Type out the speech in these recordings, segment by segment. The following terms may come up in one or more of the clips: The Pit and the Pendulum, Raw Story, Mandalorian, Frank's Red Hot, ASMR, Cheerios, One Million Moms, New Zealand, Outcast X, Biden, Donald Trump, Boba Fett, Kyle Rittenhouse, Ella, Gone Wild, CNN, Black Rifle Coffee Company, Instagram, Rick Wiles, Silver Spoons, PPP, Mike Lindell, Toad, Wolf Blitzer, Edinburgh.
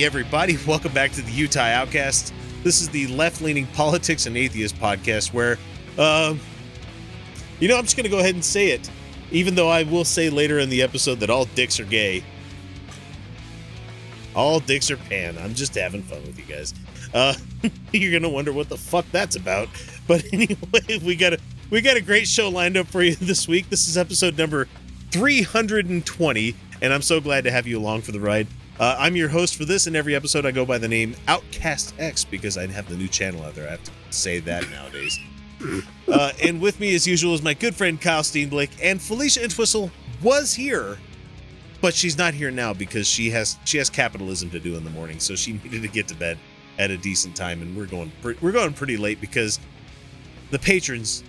Everybody, welcome back to the Utah Outcast. This is the left-leaning politics and atheist podcast where, I'm just going to go ahead and say it, even though I will say later in the episode that all dicks are gay. All dicks are pan. I'm just having fun with you guys. You're going to wonder what the fuck that's about. But anyway, we got a great show lined up for you this week. This is episode number 320, and I'm so glad to have you along for the ride. I'm your host for this, and every episode I go by the name Outcast X because I have the new channel out there. I have to say that nowadays. And with me, as usual, is my good friend Kyle Steenblick, and Felicia Entwistle was here, but she's not here now because she has capitalism to do in the morning, so she needed to get to bed at a decent time, and we're going pretty late because the patrons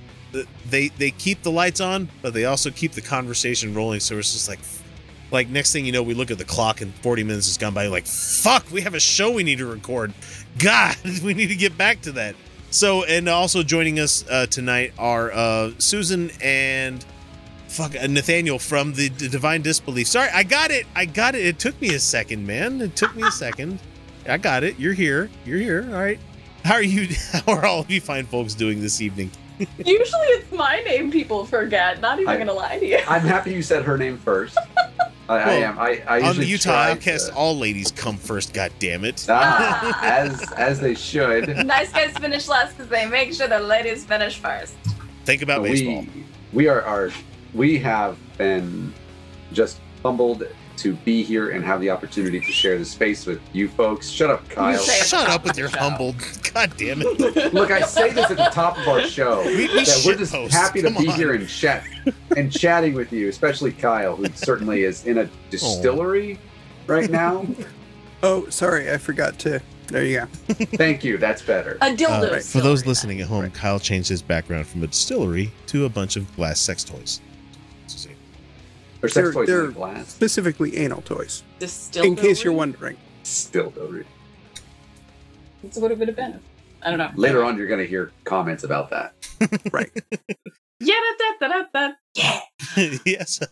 they keep the lights on, but they also keep the conversation rolling. So it's just like. Next thing you know, we look at the clock and 40 minutes has gone by. Like, fuck, we have a show we need to record. God, we need to get back to that. So, and also joining us tonight are Susan and Nathaniel from the Divine Disbelief. Sorry, I got it. It took me a second, man. I got it. You're here. All right. How are all of you fine folks doing this evening? Usually it's my name people forget. Not even going to lie to you. I'm happy you said her name first. I am. I on the Utah Outcast, all ladies come first. God damn it! As they should. Nice guys finish last because they make sure the ladies finish first. Think about baseball. We have been just humbled to be here and have the opportunity to share the space with you folks. Shut up, Kyle. Shut up with your humbled. God damn it! Look, I say this at the top of our show. We're just happy to be here and chat. And chatting with you, especially Kyle, who certainly is in a distillery right now. Oh, sorry, I forgot to. There you go. Thank you. That's better. A dildo. Right. For those listening at home, right. Kyle changed his background from a distillery to a bunch of glass sex toys. Or sex toys in glass. Specifically anal toys. Distillery? In case you're wondering. Distillery. That's what it would have been. I don't know. Later on, you're going to hear comments about that. Right. Yeah, yeah. Yeah, so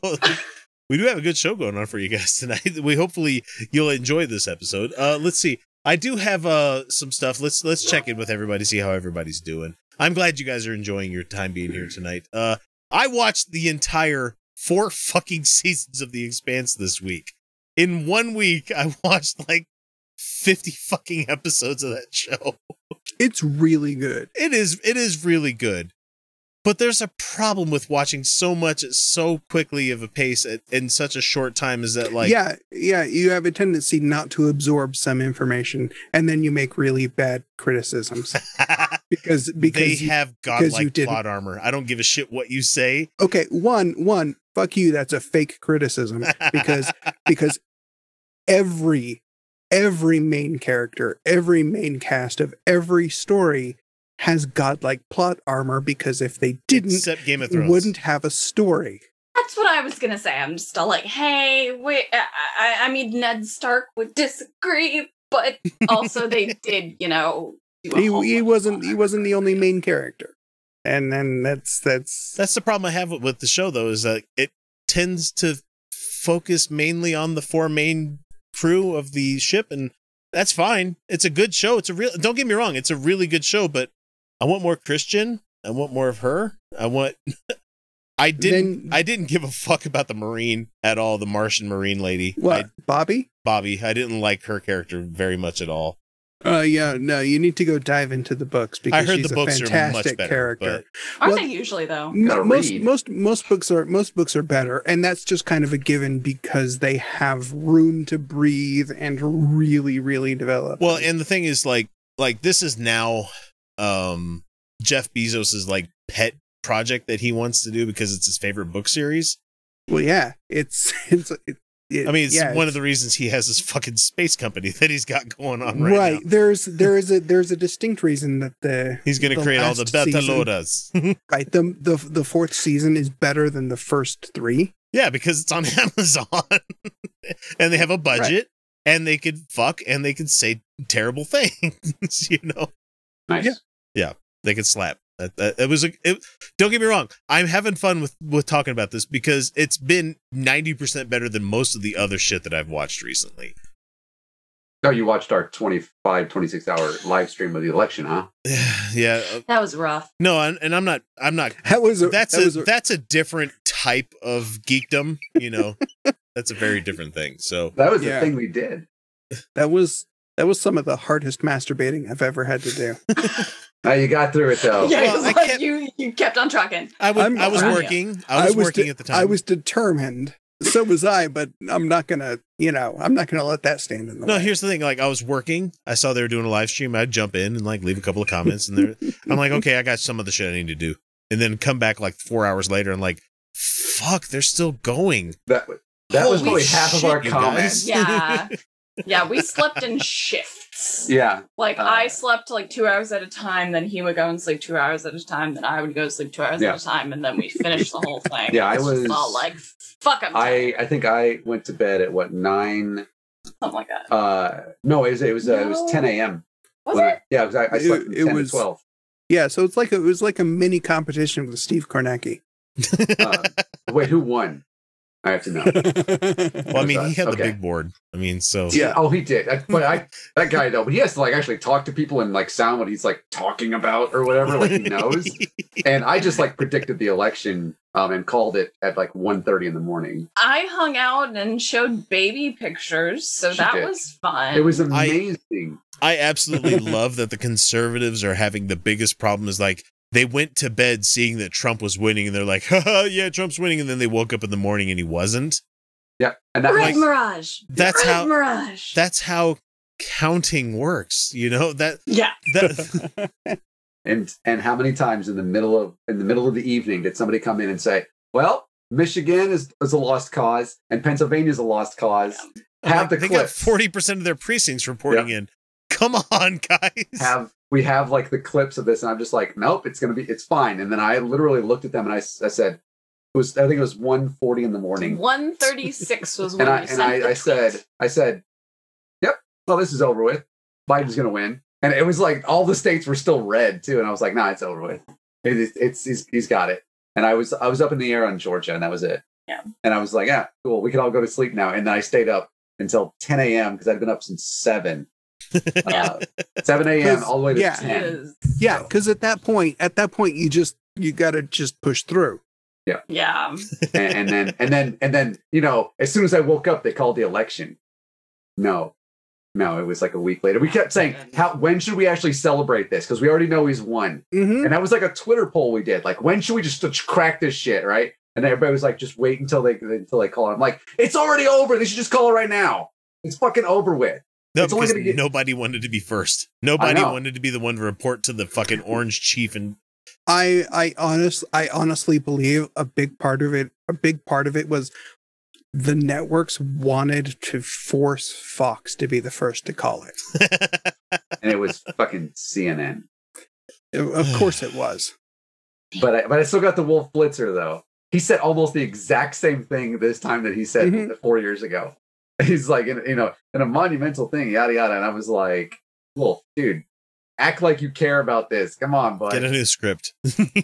we do have a good show going on for you guys tonight. We hopefully you'll enjoy this episode. Let's see. I do have some stuff. Let's check in with everybody, see how everybody's doing. I'm glad you guys are enjoying your time being here tonight. I watched the entire 4 fucking seasons of The Expanse this week. In 1 week, I watched 50 fucking episodes of that show. It's really good. It is really good. But there's a problem with watching so much so quickly of a pace in such a short time is that Yeah, you have a tendency not to absorb some information and then you make really bad criticisms. because they have godlike plot armor. I don't give a shit what you say. Okay, one, fuck you, that's a fake criticism because every main character, every main cast of every story has godlike plot armor because if they didn't, except Game of Thrones, wouldn't have a story. That's what I was going to say. I'm just all like, hey, wait, I mean, Ned Stark would disagree, but also they did, he wasn't the only main character. And then that's the problem I have with the show though, is that it tends to focus mainly on the 4 main crew of the ship. And that's fine. It's a good show. Don't get me wrong. It's a really good show, but I want more Christian. I want more of her. I want I didn't give a fuck about the Marine at all, the Martian Marine lady. What? Bobby. I didn't like her character very much at all. Yeah, no, you need to go dive into the books because she's a fantastic character. Aren't they usually though? Most books are better, and that's just kind of a given because they have room to breathe and really, really develop. Well, and the thing is, like this is now Jeff Bezos's like pet project that he wants to do because it's his favorite book series. Well, yeah, it's one of the reasons he has this fucking space company that he's got going on right now. There's a distinct reason that he's going to create all the Betaludas. Right, the fourth season is better than the first three. Yeah, because it's on Amazon, and they have a budget, right. And they could fuck, and they could say terrible things. You know, nice. Yeah, they could slap. Don't get me wrong. I'm having fun with talking about this because it's been 90% better than most of the other shit that I've watched recently. So you watched our 26-hour live stream of the election, huh? Yeah. That was rough. No, and I'm not. That's a different type of geekdom. You know, that's a very different thing. So that was the thing we did. That was some of the hardest masturbating I've ever had to do. You got through it though. Yeah, well, you kept on trucking. I was working at the time. I was determined. So was I, but I'm not gonna let that stand in the way. No, here's the thing. Like I was working. I saw they were doing a live stream. I'd jump in and like leave a couple of comments and I'm like, okay, I got some of the shit I need to do. And then come back like 4 hours later and like, fuck, they're still going. That was probably half of our comments. Guys. Yeah. Yeah, we slept in shifts. Yeah. Like, I slept, 2 hours at a time, then he would go and sleep 2 hours at a time, then I would go sleep 2 hours at a time, and then we finished the whole thing. Yeah, I was all like, fuck, I'm tired. I think I went to bed at, 9? Something like that. No, it was 10 a.m. Was it? Yeah, because I slept from 10 to 12. Yeah, so it was like a mini competition with Steve Kornacki. Wait, who won? I have to know. Well, I mean, he had the big board. I mean, so yeah. Oh, he did. That guy though, but he has to actually talk to people and sound what he's talking about or whatever. He knows. And I just predicted the election and called it at 1:30 in the morning. I hung out and showed baby pictures, so that was fun. It was amazing. I absolutely love that the conservatives are having the biggest problem is they went to bed seeing that Trump was winning, and they're like, oh, yeah, Trump's winning. And then they woke up in the morning and he wasn't. Yeah. And Mirage. That's how counting works. You know, that. Yeah. And how many times in the middle of the evening did somebody come in and say, well, Michigan is a lost cause and Pennsylvania is a lost cause. Yeah. They clips. Got 40% of their precincts reporting in. Come on, guys. We have the clips of this, and I'm just nope, it's fine. And then I literally looked at them and I said, I think it was 1:40 in the morning. 1:36 was when I said, yep, well, this is over with. Biden's going to win. And it was all the states were still red too. And I was like, nah, it's over with. He's got it. And I was up in the air on Georgia and that was it. Yeah. And I was like, yeah, cool. We can all go to sleep now. And then I stayed up until 10 a.m. because I'd been up since 7. 7 a.m. all the way to 10. Yeah, because so. At that point, you gotta just push through. Yeah, yeah. And then, as soon as I woke up, they called the election. No, it was a week later. We kept saying, when should we actually celebrate this? Because we already know he's won. Mm-hmm. And that was a Twitter poll we did. When should we just crack this shit, right? And everybody was just wait until they call it. I'm it's already over. They should just call it right now. It's fucking over with. No, it's because nobody wanted to be first. Nobody wanted to be the one to report to the fucking orange chief. And I honestly believe a big part of it was the networks wanted to force Fox to be the first to call it, and it was fucking CNN. Of course, it was. But I still got the Wolf Blitzer though. He said almost the exact same thing this time that he said 4 years ago. He's in a monumental thing, yada, yada. And I was like, well, dude, act like you care about this. Come on, bud. Get a new script.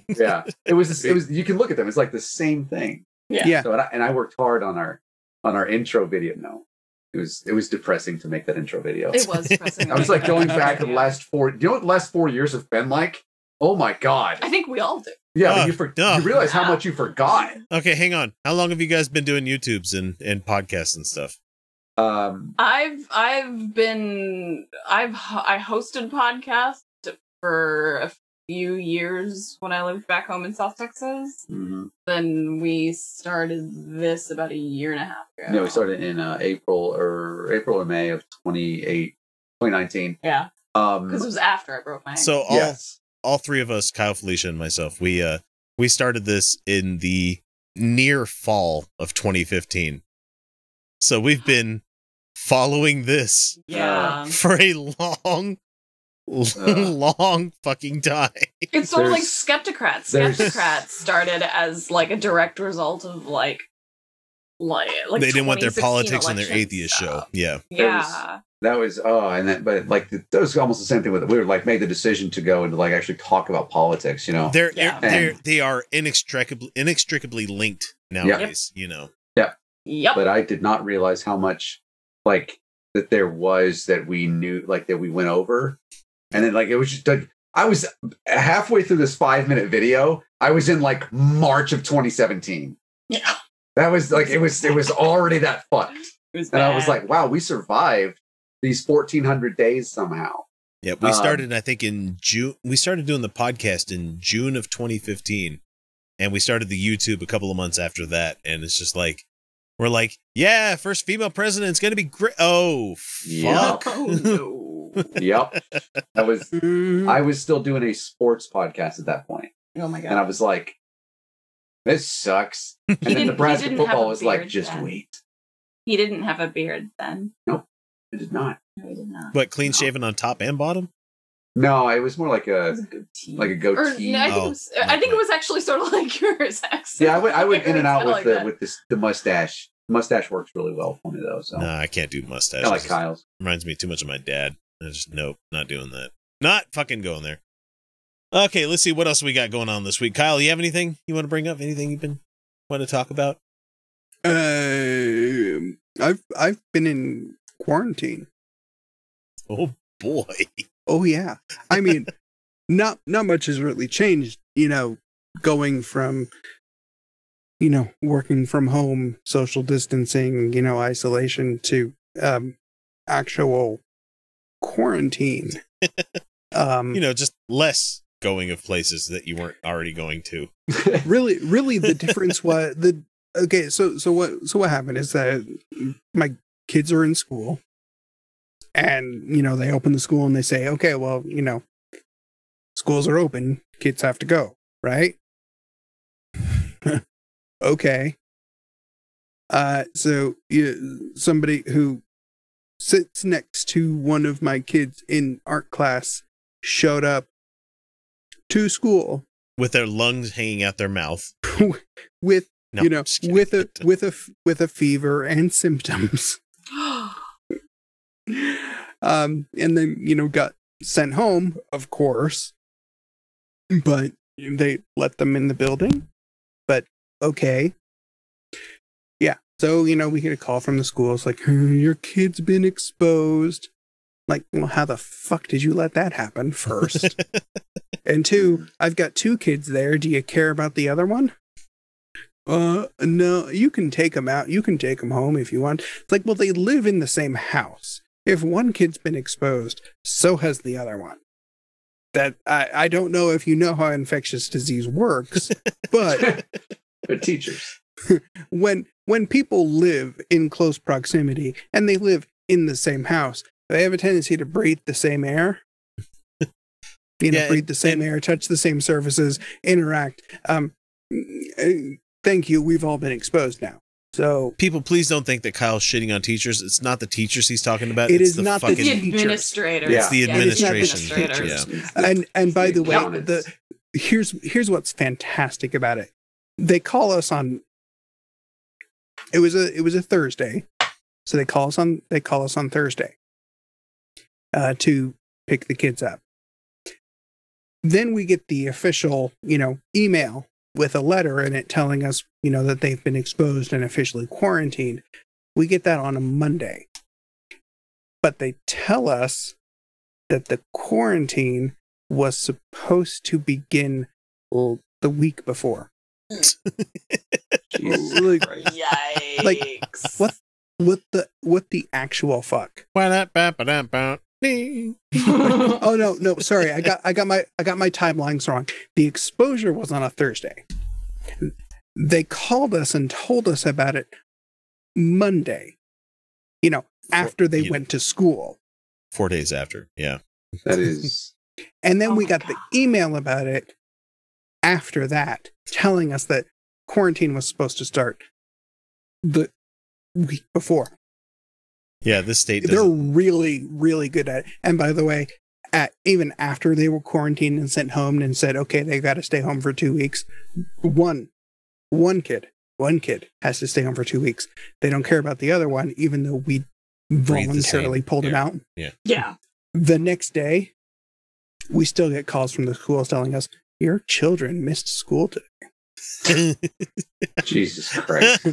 Yeah. It was, you can look at them. It's the same thing. Yeah. So, and I worked hard on our intro video. No, it was depressing to make that intro video. It was depressing. I was going back to the last 4 years have been Oh my God. I think we all do. Yeah, but you realize how much you forgot. Okay, hang on. How long have you guys been doing YouTubes and podcasts and stuff? I hosted podcasts for a few years when I lived back home in South Texas. Mm-hmm. Then we started this about a year and a half ago. Yeah, we started in April or May of 2019. Yeah, because it was after I broke my ankle. All three of us, Kyle, Felicia, and myself, we started this in the near fall of 2015. So we've been following this for a long fucking time. It's sort of like Skeptocrats. Skeptocrats started as like a direct result of like they didn't want their politics on their atheist show. Yeah. Yeah. That was almost the same thing with it. We were like made the decision to go and like actually talk about politics, you know. They are inextricably linked nowadays, you know. Yeah. Yep. But I did not realize how much like that there was that we knew, like that we went over. And then like it was just like I was halfway through this 5-minute video. I was in like March of 2017. Yeah. That was like it was already that fucked. It was bad. And I was like, wow, we survived these 1,400 days somehow. Yeah, we started, I think, in June. We started doing the podcast in June of 2015, and we started the YouTube a couple of months after that. And it's just like, we're like, yeah, first female president's going to be great. Oh, fuck. Yep. Oh, no. Yep. I was still doing a sports podcast at that point. Oh, my God. And I was like, this sucks. And then Nebraska football was like, just then. Wait. He didn't have a beard then. Nope. I did not. No, I did not. But clean shaven on top and bottom? No, it was more like a goatee. I think it was actually sort of like yours. Actually. Yeah, I went in and out with the mustache. Mustache works really well for me though. So. No, I can't do mustache. I like Kyle's. Reminds me too much of my dad. I just not doing that. Not fucking going there. Okay, let's see what else we got going on this week. Kyle, you have anything you want to bring up? Anything you've been want to talk about? I've been in quarantine. Oh boy. Oh yeah. I mean, not much has really changed, you know, going from, you know, working from home, social distancing, you know, isolation to actual quarantine. You know, just less going of places that you weren't already going to. Really the difference was what happened is that my kids are in school and, you know, they open the school and they say, okay, well, you know, schools are open. Kids have to go, right? Okay. Somebody who sits next to one of my kids in art class showed up to school with their lungs hanging out their mouth with a fever and symptoms. And then, you know, got sent home, of course, but they let them in the building. But okay. Yeah. So, you know, we get a call from the school. It's like, your kid's been exposed. Like, well, how the fuck did you let that happen first? And two, I've got two kids there. Do you care about the other one? No, you can take them out. You can take them home if you want. It's like, well, they live in the same house. If one kid's been exposed, so has the other one. That I don't know if you know how infectious disease works, but they're teachers. When people live in close proximity and they live in the same house, they have a tendency to breathe the same air. You know, breathe the same air, touch the same surfaces, interact. Thank you. We've all been exposed now. So people, please don't think that Kyle's shitting on teachers. It's not the teachers he's talking about. It's not the administrators. Yeah. It's the administration. It's the teachers. Yeah. And by the way, here's what's fantastic about it. They call us on. It was a Thursday, so they call us on Thursday to pick the kids up. Then we get the official, you know, email with a letter in it telling us, you know, that they've been exposed and officially quarantined. We get that on a Monday. But they tell us that the quarantine was supposed to begin the week before. Yikes! Like what the actual fuck? Oh no, sorry, I got my timelines wrong. The exposure was on a Thursday. They called us and told us about it Monday. You know, after they went to school. 4 days after, yeah. That is. And then we got the email about it after that, telling us that quarantine was supposed to start the week before. Yeah, this state doesn't. They're really, really good at it. And by the way, even after they were quarantined and sent home and said, okay, they got to stay home for 2 weeks, one kid has to stay home for 2 weeks. They don't care about the other one, even though we voluntarily pulled him out. Yeah. The next day, we still get calls from the schools telling us, your children missed school today. Jesus Christ.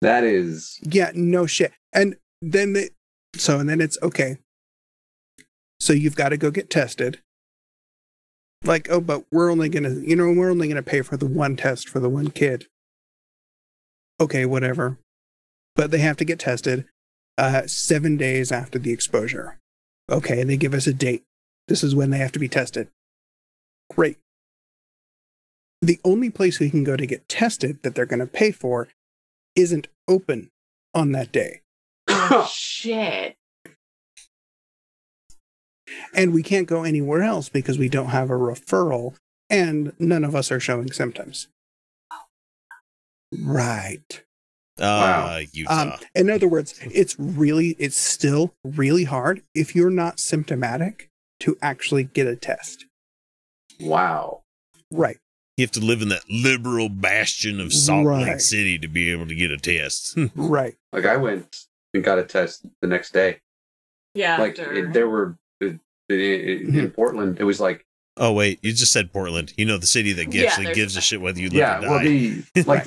That is... Yeah, no shit. And then it's okay. So you've got to go get tested. Like, oh, but we're only going to pay for the one test for the one kid. Okay, whatever. But they have to get tested 7 days after the exposure. Okay, they give us a date. This is when they have to be tested. Great. The only place we can go to get tested that they're going to pay for isn't open on that day. Oh, shit. And we can't go anywhere else because we don't have a referral and none of us are showing symptoms. Right. Wow. Utah. In other words, it's still really hard if you're not symptomatic to actually get a test. Wow. Right. You have to live in that liberal bastion of Salt Lake City to be able to get a test. Right. Like I went and got a test the next day. Yeah. Like there were... In Portland, it was like, oh wait, you just said Portland. You know, the city that gives a shit whether you live or die. Well,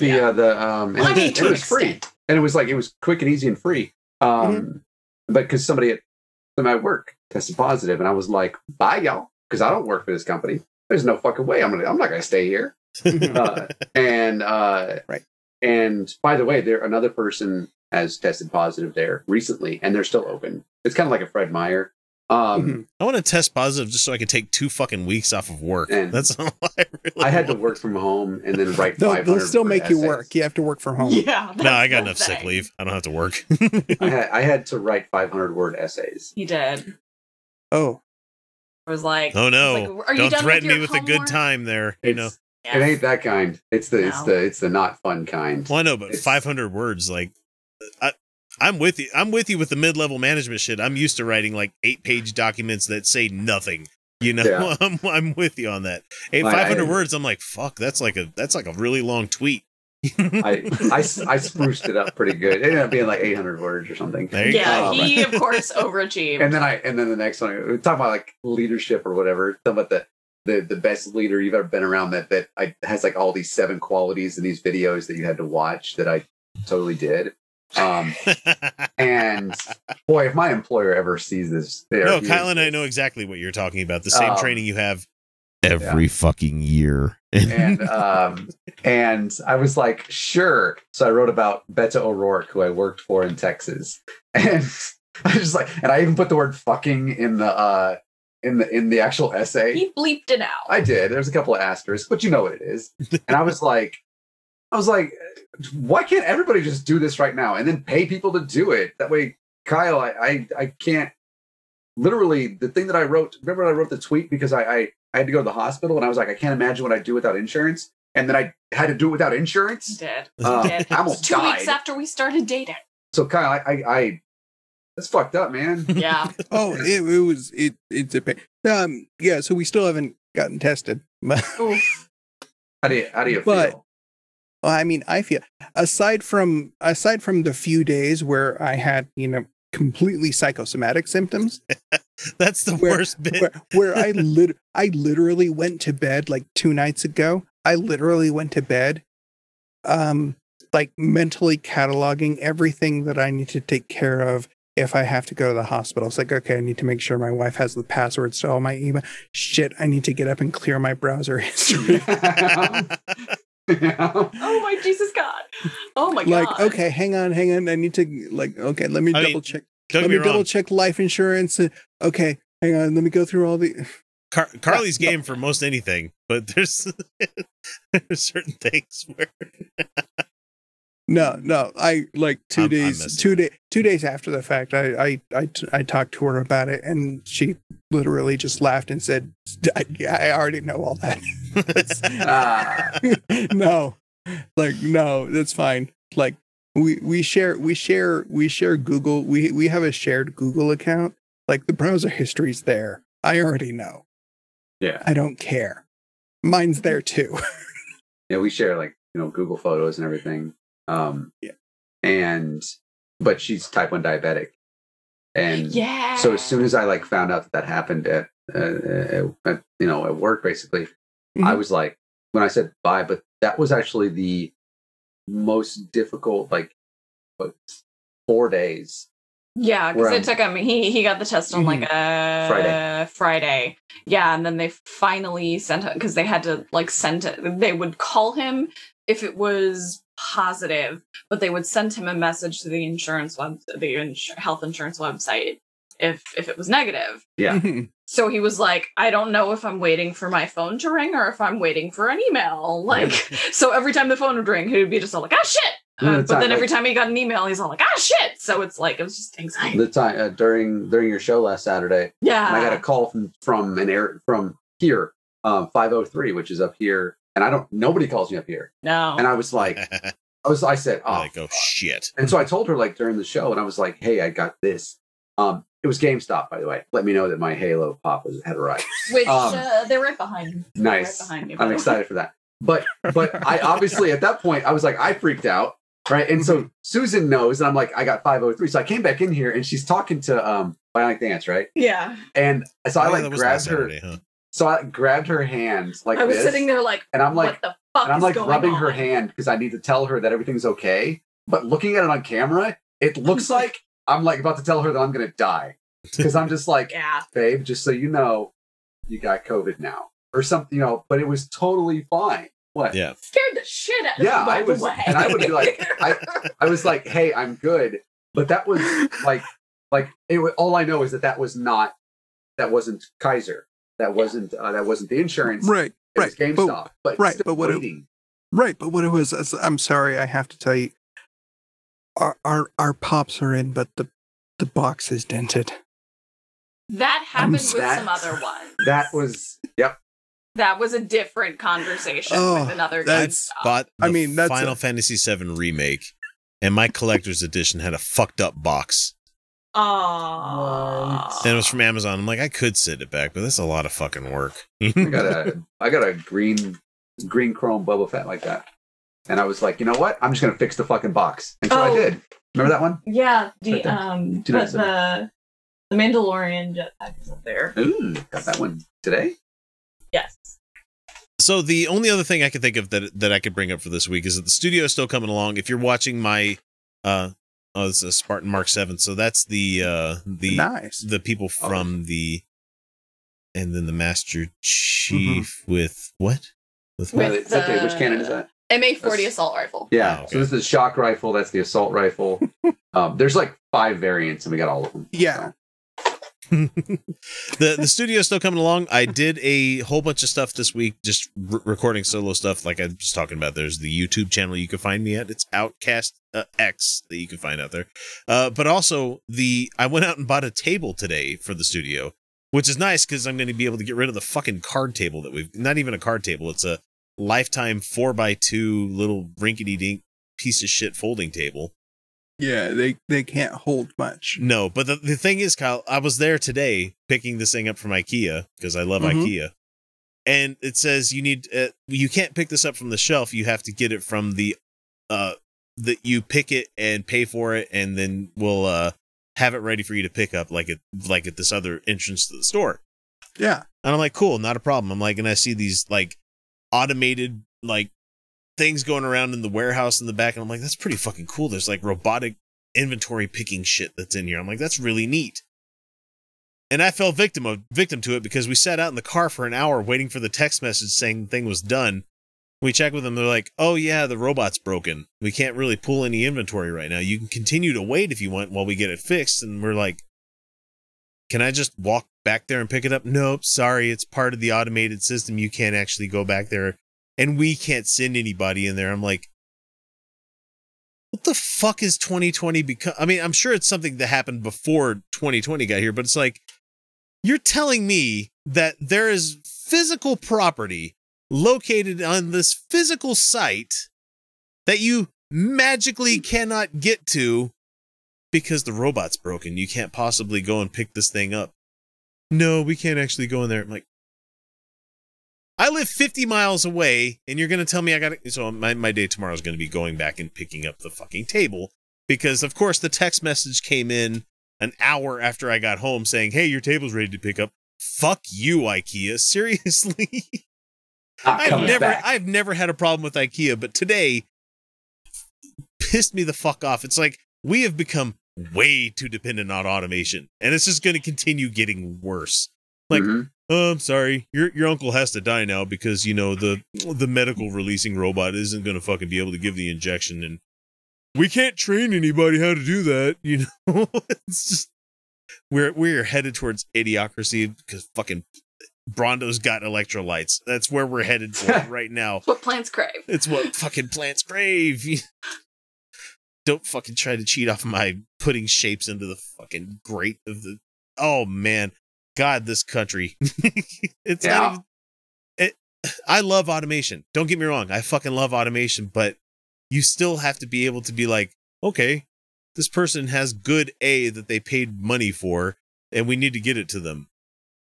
it was free, and it was like it was quick and easy and free. But because somebody at work tested positive, and I was like, bye y'all, because I don't work for this company. There's no fucking way I'm not gonna stay here. And by the way, another person has tested positive there recently, and they're still open. It's kind of like a Fred Meyer. I want to test positive just so I can take 2 fucking weeks off of work. That's all I had to work from home and then write 500. They'll still make you work. You have to work from home. Yeah. No, I got enough sick leave. I don't have to work. I had to write 500-word essays. You did. Oh. I was like, oh no! Like, don't threaten me with homework? A good time there. You know, it ain't that kind. It's the not fun kind. Well, I know, but 500 words, like. I'm with you. I'm with you with the mid-level management shit. I'm used to writing like 8-page documents that say nothing. You know, yeah. I'm with you on that. 500 words. I'm like, fuck. That's like a really long tweet. I spruced it up pretty good. It ended up being like 800 words or something. He of course overachieved. And then the next one, we're talking about like leadership or whatever. Talking about the best leader you've ever been around. That has like all these 7 qualities in these videos that you had to watch. That I totally did. And boy, if my employer ever sees this, Kyle and I know exactly what you're talking about. The same training you have every fucking year. And I was like, sure. So I wrote about Beto O'Rourke, who I worked for in Texas. And I was just like, and I even put the word fucking in the actual essay. He bleeped it out. I did. There's a couple of asterisks, but you know what it is. And I was like, why can't everybody just do this right now and then pay people to do it? That way, Kyle, I can't. Literally, the thing that I wrote, remember when I wrote the tweet because I had to go to the hospital and I was like, I can't imagine what I'd do without insurance. And then I had to do it without insurance. Dead. I almost died. 2 weeks after we started dating. So Kyle, I that's fucked up, man. Yeah. It's a pain. Yeah. So we still haven't gotten tested. How do you feel? I mean, I feel aside from the few days where I had, you know, completely psychosomatic symptoms. That's the worst bit. Where I literally went to bed like 2 nights ago. I literally went to bed like mentally cataloging everything that I need to take care of if I have to go to the hospital. It's like, okay, I need to make sure my wife has the passwords to all my email. Shit, I need to get up and clear my browser history. Yeah. Oh my Jesus God. Oh my God. Like, okay, hang on. I need to, like, okay, let me double check. Let me double check life insurance. Okay, hang on. Let me go through all the. Carly's game for most anything, but there's certain things where. No. I like two days after the fact. I talked to her about it, and she literally just laughed and said, "I already know all that." No, that's fine. Like we share Google. We have a shared Google account. Like the browser history's there. I already know. Yeah, I don't care. Mine's there too. Yeah, we share Google Photos and everything. But she's type 1 diabetic, and so as soon as I found out that happened at work, basically, mm-hmm. I was like, when I said bye, but that was actually the most difficult 4 days. Yeah, because it took him. He got the test on Friday. Yeah, and then they finally sent him because they had to send it. They would call him if it was positive, but they would send him a message to the health insurance website if it was negative. Yeah. Mm-hmm. So he was like, I don't know if I'm waiting for my phone to ring or if I'm waiting for an email. So every time the phone would ring, he would be just all like, ah, shit. But then every time he got an email, he's all like, ah, shit. So it's it was just anxiety. The time during your show last Saturday, yeah, I got a call from here, 503, which is up here, and nobody calls me up here. No, and I was like, I said, oh, shit. And so I told her during the show, and I was like, hey, I got this. It was GameStop, by the way. Let me know that my Halo Pop had arrived. Which they're right behind. Nice. Right behind me, I'm excited for that. But I obviously at that point I was I freaked out. Right. And so Susan knows, and I'm I got 503. So I came back in here and she's talking to Bionic Dance, right? Yeah. And so I grabbed her. Huh? So I grabbed her hand like I was this, sitting there and I'm like, what the fuck? And I'm rubbing her hand because I need to tell her that everything's okay. But looking at it on camera, it looks like I'm about to tell her that I'm gonna die. Because I'm just like, yeah, babe, just so you know, you got COVID now. Or something, but it was totally fine. What? Yeah. Scared the shit out of me, by the way. And I would be I was like, hey, I'm good. But that was it was, all I know is that was not, that wasn't Kaiser. That wasn't the insurance. Right. It was GameStop. But what it was, I'm sorry, I have to tell you, our pops are in, but the box is dented. That happened with some other one. That was, yep. That was a different conversation with another guy. That's Final Fantasy VII remake, and my collector's edition had a fucked up box. Oh. And it was from Amazon. I'm like, I could send it back, but that's a lot of fucking work. I got a green chrome Boba Fett like that, and I was like, you know what? I'm just gonna fix the fucking box, and so I did. Remember that one? Yeah. The Mandalorian jetpack is up there. Ooh, got that one today. Yes. So the only other thing I could think of that I could bring up for this week is that the studio is still coming along. If you're watching my, it's a Spartan Mark 7. So that's the people from and then the Master Chief mm-hmm. Which cannon is that? MA-40 assault rifle. Yeah. Oh, okay. So this is shock rifle. That's the assault rifle. There's 5 variants, and we got all of them. Yeah. So. The studio's still coming along. I did a whole bunch of stuff this week, just recording solo stuff like I was talking about. There's the YouTube channel you can find me at. It's Outcast X that you can find out there. But also, I went out and bought a table today for the studio, which is nice because I'm going to be able to get rid of the fucking card table that we've... Not even a card table. It's a lifetime 4x2 little rinkety-dink piece of shit folding table. Yeah, they can't hold much. No, but the thing is, Kyle, I was there today picking this thing up from IKEA because I love mm-hmm. IKEA. And it says you can't pick this up from the shelf. You have to get it from that you pick it and pay for it. And then we'll have it ready for you to pick up like at this other entrance to the store. Yeah. And I'm like, cool, not a problem. I'm like, and I see these automated things going around in the warehouse in the back, and I'm like, that's pretty fucking cool. There's robotic inventory picking shit that's in here. I'm like, that's really neat. And I fell victim to it because we sat out in the car for an hour waiting for the text message saying the thing was done. We checked with them. They're like, oh, yeah, the robot's broken. We can't really pull any inventory right now. You can continue to wait if you want while we get it fixed. And we're like, can I just walk back there and pick it up? Nope, sorry. It's part of the automated system. You can't actually go back there. And we can't send anybody in there. I'm like, what the fuck is 2020 become? I mean, I'm sure it's something that happened before 2020 got here, but it's like, you're telling me that there is physical property located on this physical site that you magically cannot get to because the robot's broken. You can't possibly go and pick this thing up. No, we can't actually go in there. I'm like, I live 50 miles away and you're going to tell me I got to. So my day tomorrow is going to be going back and picking up the fucking table because, of course, the text message came in an hour after I got home saying, hey, your table's ready to pick up. Fuck you, IKEA. Seriously? I've never had a problem with IKEA, but today pissed me the fuck off. It's like we have become way too dependent on automation, and it's just going to continue getting worse. Like, oh, I'm sorry, your uncle has to die now because you know the medical releasing robot isn't going to fucking be able to give the injection, and we can't train anybody how to do that. You know, it's just we're headed towards idiocracy because fucking Brondo's got electrolytes. That's where we're headed for right now. What plants crave. It's what fucking plants crave. Don't fucking try to cheat off my putting shapes into the fucking grate of the... Oh, man. God, this country. It's not even... I love automation. Don't get me wrong. I fucking love automation, but you still have to be able to be like, okay, this person has good A that they paid money for, and we need to get it to them.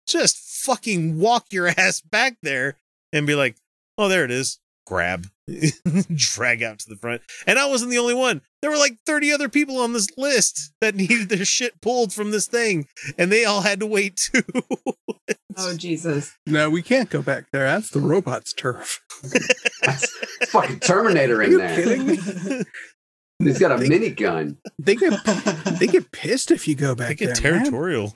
Just fucking walk your ass back there and be like, oh, there it is. Grab. Drag out to the front. And I wasn't the only one. There were like 30 other people on this list that needed their shit pulled from this thing. And they all had to wait too. Oh, Jesus. No, we can't go back there. That's the robot's turf. That's fucking Terminator in there. Are you kidding me? He's got a minigun. They get pissed if you go back there. They get territorial.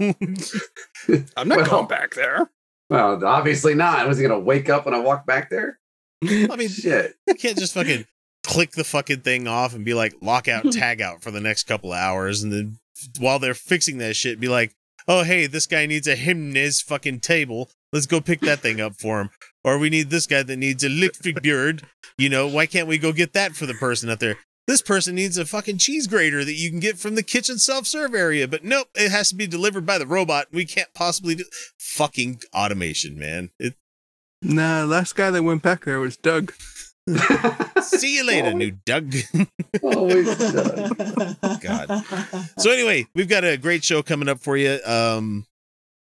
I'm not going back there. Well, obviously not. Was he going to wake up when I walk back there? I mean, shit. You can't just fucking click the fucking thing off and be like, lockout, tag out for the next couple of hours. And then while they're fixing that shit, be like, oh, hey, this guy needs a hymn's fucking table. Let's go pick that thing up for him. Or we need this guy that needs a electric beard. You know, why can't we go get that for the person out there? This person needs a fucking cheese grater that you can get from the kitchen self-serve area. But nope, it has to be delivered by the robot. We can't possibly do fucking automation, man. Nah, last guy that went back there was Doug. See you later, new Doug. Always Doug. God. So anyway, we've got a great show coming up for you.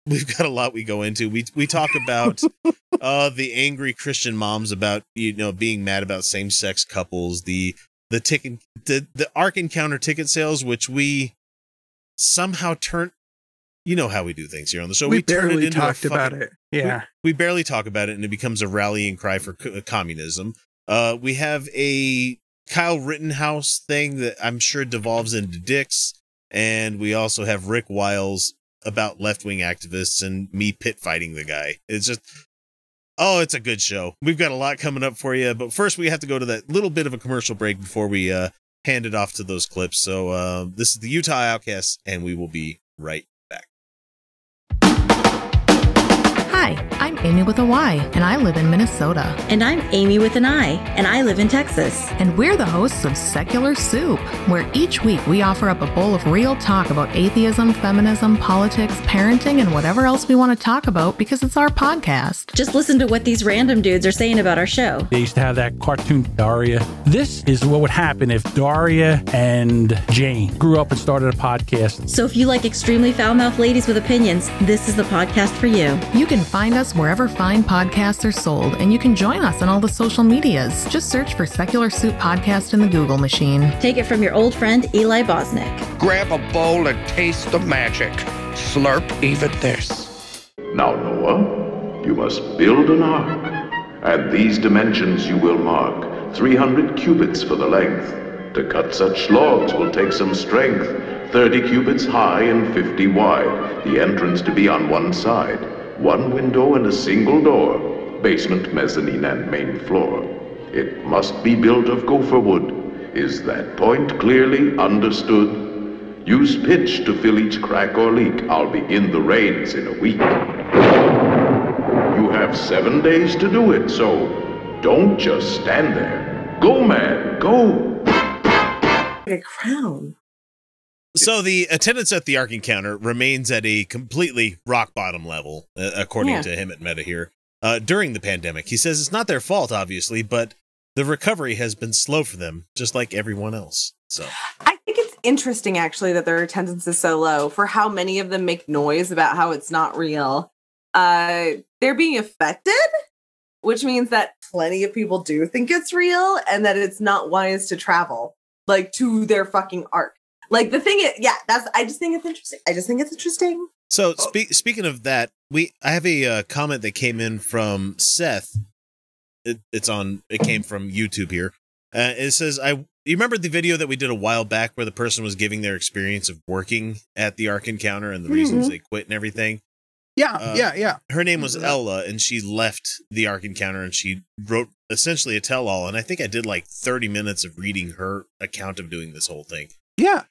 We've got a lot we go into. We talk about the angry Christian moms about, you know, being mad about same-sex couples, the ticket, the Ark Encounter ticket sales, which we somehow turn, you know how we do things here on the show. We barely it talked fucking, about it. Yeah. We barely talk about it and it becomes a rallying cry for communism. We have a Kyle Rittenhouse thing that I'm sure devolves into dicks. And we also have Rick Wiles about left-wing activists and me pit fighting the guy. It's just... Oh, it's a good show. We've got a lot coming up for you, but first we have to go to that little bit of a commercial break before we hand it off to those clips. So this is the Utah Outcast, and we will be right back. Hi, I'm Amy with a Y, and I live in Minnesota. And I'm Amy with an I, and I live in Texas. And we're the hosts of Secular Soup, where each week we offer up a bowl of real talk about atheism, feminism, politics, parenting, and whatever else we want to talk about because it's our podcast. Just listen to what these random dudes are saying about our show. They used to have that cartoon Daria. This is what would happen if Daria and Jane grew up and started a podcast. So if you like extremely foul-mouthed ladies with opinions, this is the podcast for you. You can find us wherever fine podcasts are sold, and you can join us on all the social medias. Just search for Secular Soup Podcast in the Google machine. Take it from your old friend Eli Bosnick. Grab a bowl and taste the magic. Slurp even this. Now, Noah, you must build an ark. At these dimensions you will mark 300 cubits for the length, To cut such logs will take some strength, 30 cubits high and 50 wide. The entrance to be on one side. One window and a single door. Basement, mezzanine, and main floor. It must be built of gopher wood. Is that point clearly understood? Use pitch to fill each crack or leak. I'll begin the raids in a week. You have 7 days to do it, so don't just stand there. Go, man, go. A crown. So the attendance at the Ark Encounter remains at a completely rock bottom level, according to him at Meta here, during the pandemic. He says it's not their fault, obviously, but the recovery has been slow for them, just like everyone else. So I think it's interesting, actually, that their attendance is so low for how many of them make noise about how it's not real. They're being affected, which means that plenty of people do think it's real and that it's not wise to travel like to their fucking Ark. Like the thing is, I just think it's interesting. So speaking of that, I have a comment that came in from Seth. It came from YouTube here. It says, you remember the video that we did a while back where the person was giving their experience of working at the Ark Encounter and the reasons they quit and everything? Yeah. Her name was Ella, and she left the Ark Encounter, and she wrote essentially a tell-all, and I think I did like 30 minutes of reading her account of doing this whole thing. Yeah.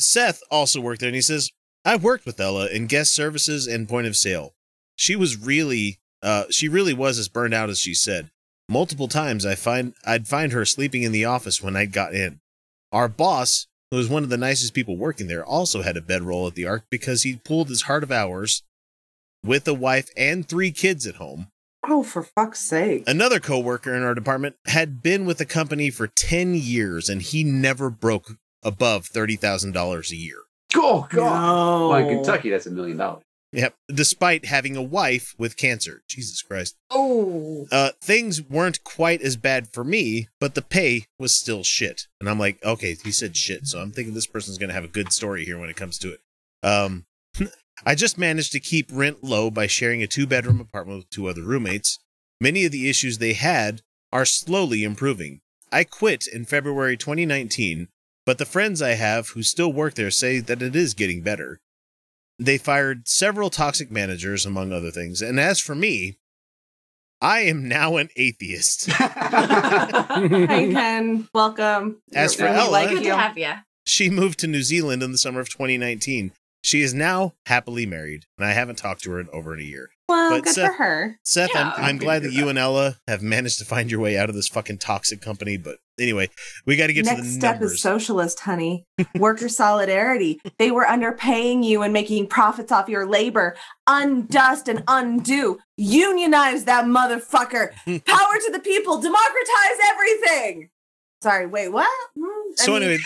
Seth also worked there, and he says, I worked with Ella in guest services and point of sale. She really was as burned out as she said. Multiple times I'd find her sleeping in the office when I got in. Our boss, who was one of the nicest people working there, also had a bedroll at the Ark because he pulled his heart of hours with a wife and 3 kids at home. Oh, for fuck's sake. Another coworker in our department had been with the company for 10 years and he never broke above $30,000 a year. Oh, God. No. Well, in Kentucky, that's $1 million. Yep. Despite having a wife with cancer. Jesus Christ. Oh. Things weren't quite as bad for me, but the pay was still shit. And I'm like, okay, he said shit. So I'm thinking this person's going to have a good story here when it comes to it. I just managed to keep rent low by sharing a 2-bedroom apartment with 2 other roommates. Many of the issues they had are slowly improving. I quit in February 2019, but the friends I have who still work there say that it is getting better. They fired several toxic managers, among other things. And as for me, I am now an atheist. Hi, Ken. Welcome. As for Ella, good to have you. She moved to New Zealand in the summer of 2019. She is now happily married, and I haven't talked to her in over a year. Well, but good Seth, for her. Seth, yeah, I'm glad that you and Ella have managed to find your way out of this fucking toxic company. But anyway, we got to get to the next step is socialist, honey. Worker solidarity. They were underpaying you and making profits off your labor. Undust and undo. Unionize that motherfucker. Power to the people. Democratize everything. Sorry, wait, what? Anyway,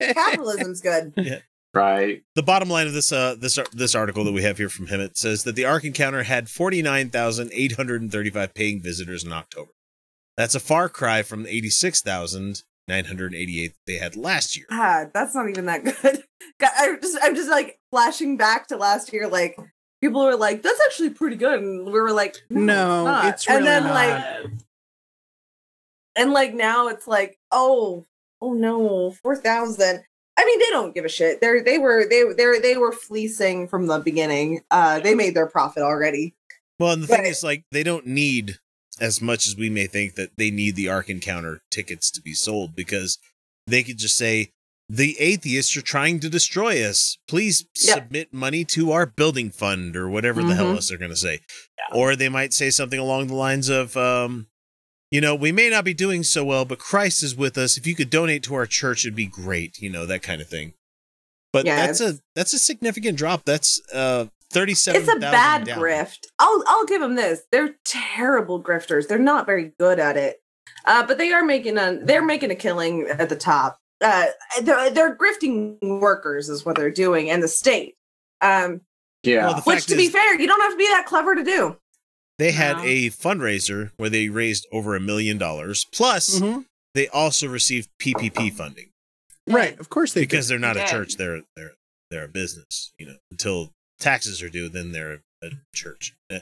capitalism's good. Yeah. Right. The bottom line of this article that we have here from him, it says that the Ark Encounter had 49,835 paying visitors in October. That's a far cry from the 86,988 they had last year. God, that's not even that good. God, I'm just like flashing back to last year. Like people were like, "That's actually pretty good," and we were like, "No, it's really not." And now it's like, oh no, 4,000. I mean, they don't give a shit. They were fleecing from the beginning. They made their profit already. Well, and the thing is, like, they don't need as much as we may think that they need the Ark Encounter tickets to be sold, because they could just say, the atheists are trying to destroy us. Please submit money to our building fund or whatever the hell else they're going to say. Yeah. Or they might say something along the lines of, we may not be doing so well, but Christ is with us. If you could donate to our church, it'd be great. That kind of thing. But that's a significant drop. That's 37. It's a bad grift. I'll give them this. They're terrible grifters. They're not very good at it. But they are making a killing at the top. They're grifting workers is what they're doing, and the state. Which to be fair, you don't have to be that clever to do. They had a fundraiser where they raised over $1 million. Plus, they also received PPP funding. Right, of course they did. Because they're not a church, they're a business. Until taxes are due, then they're a church. Yeah.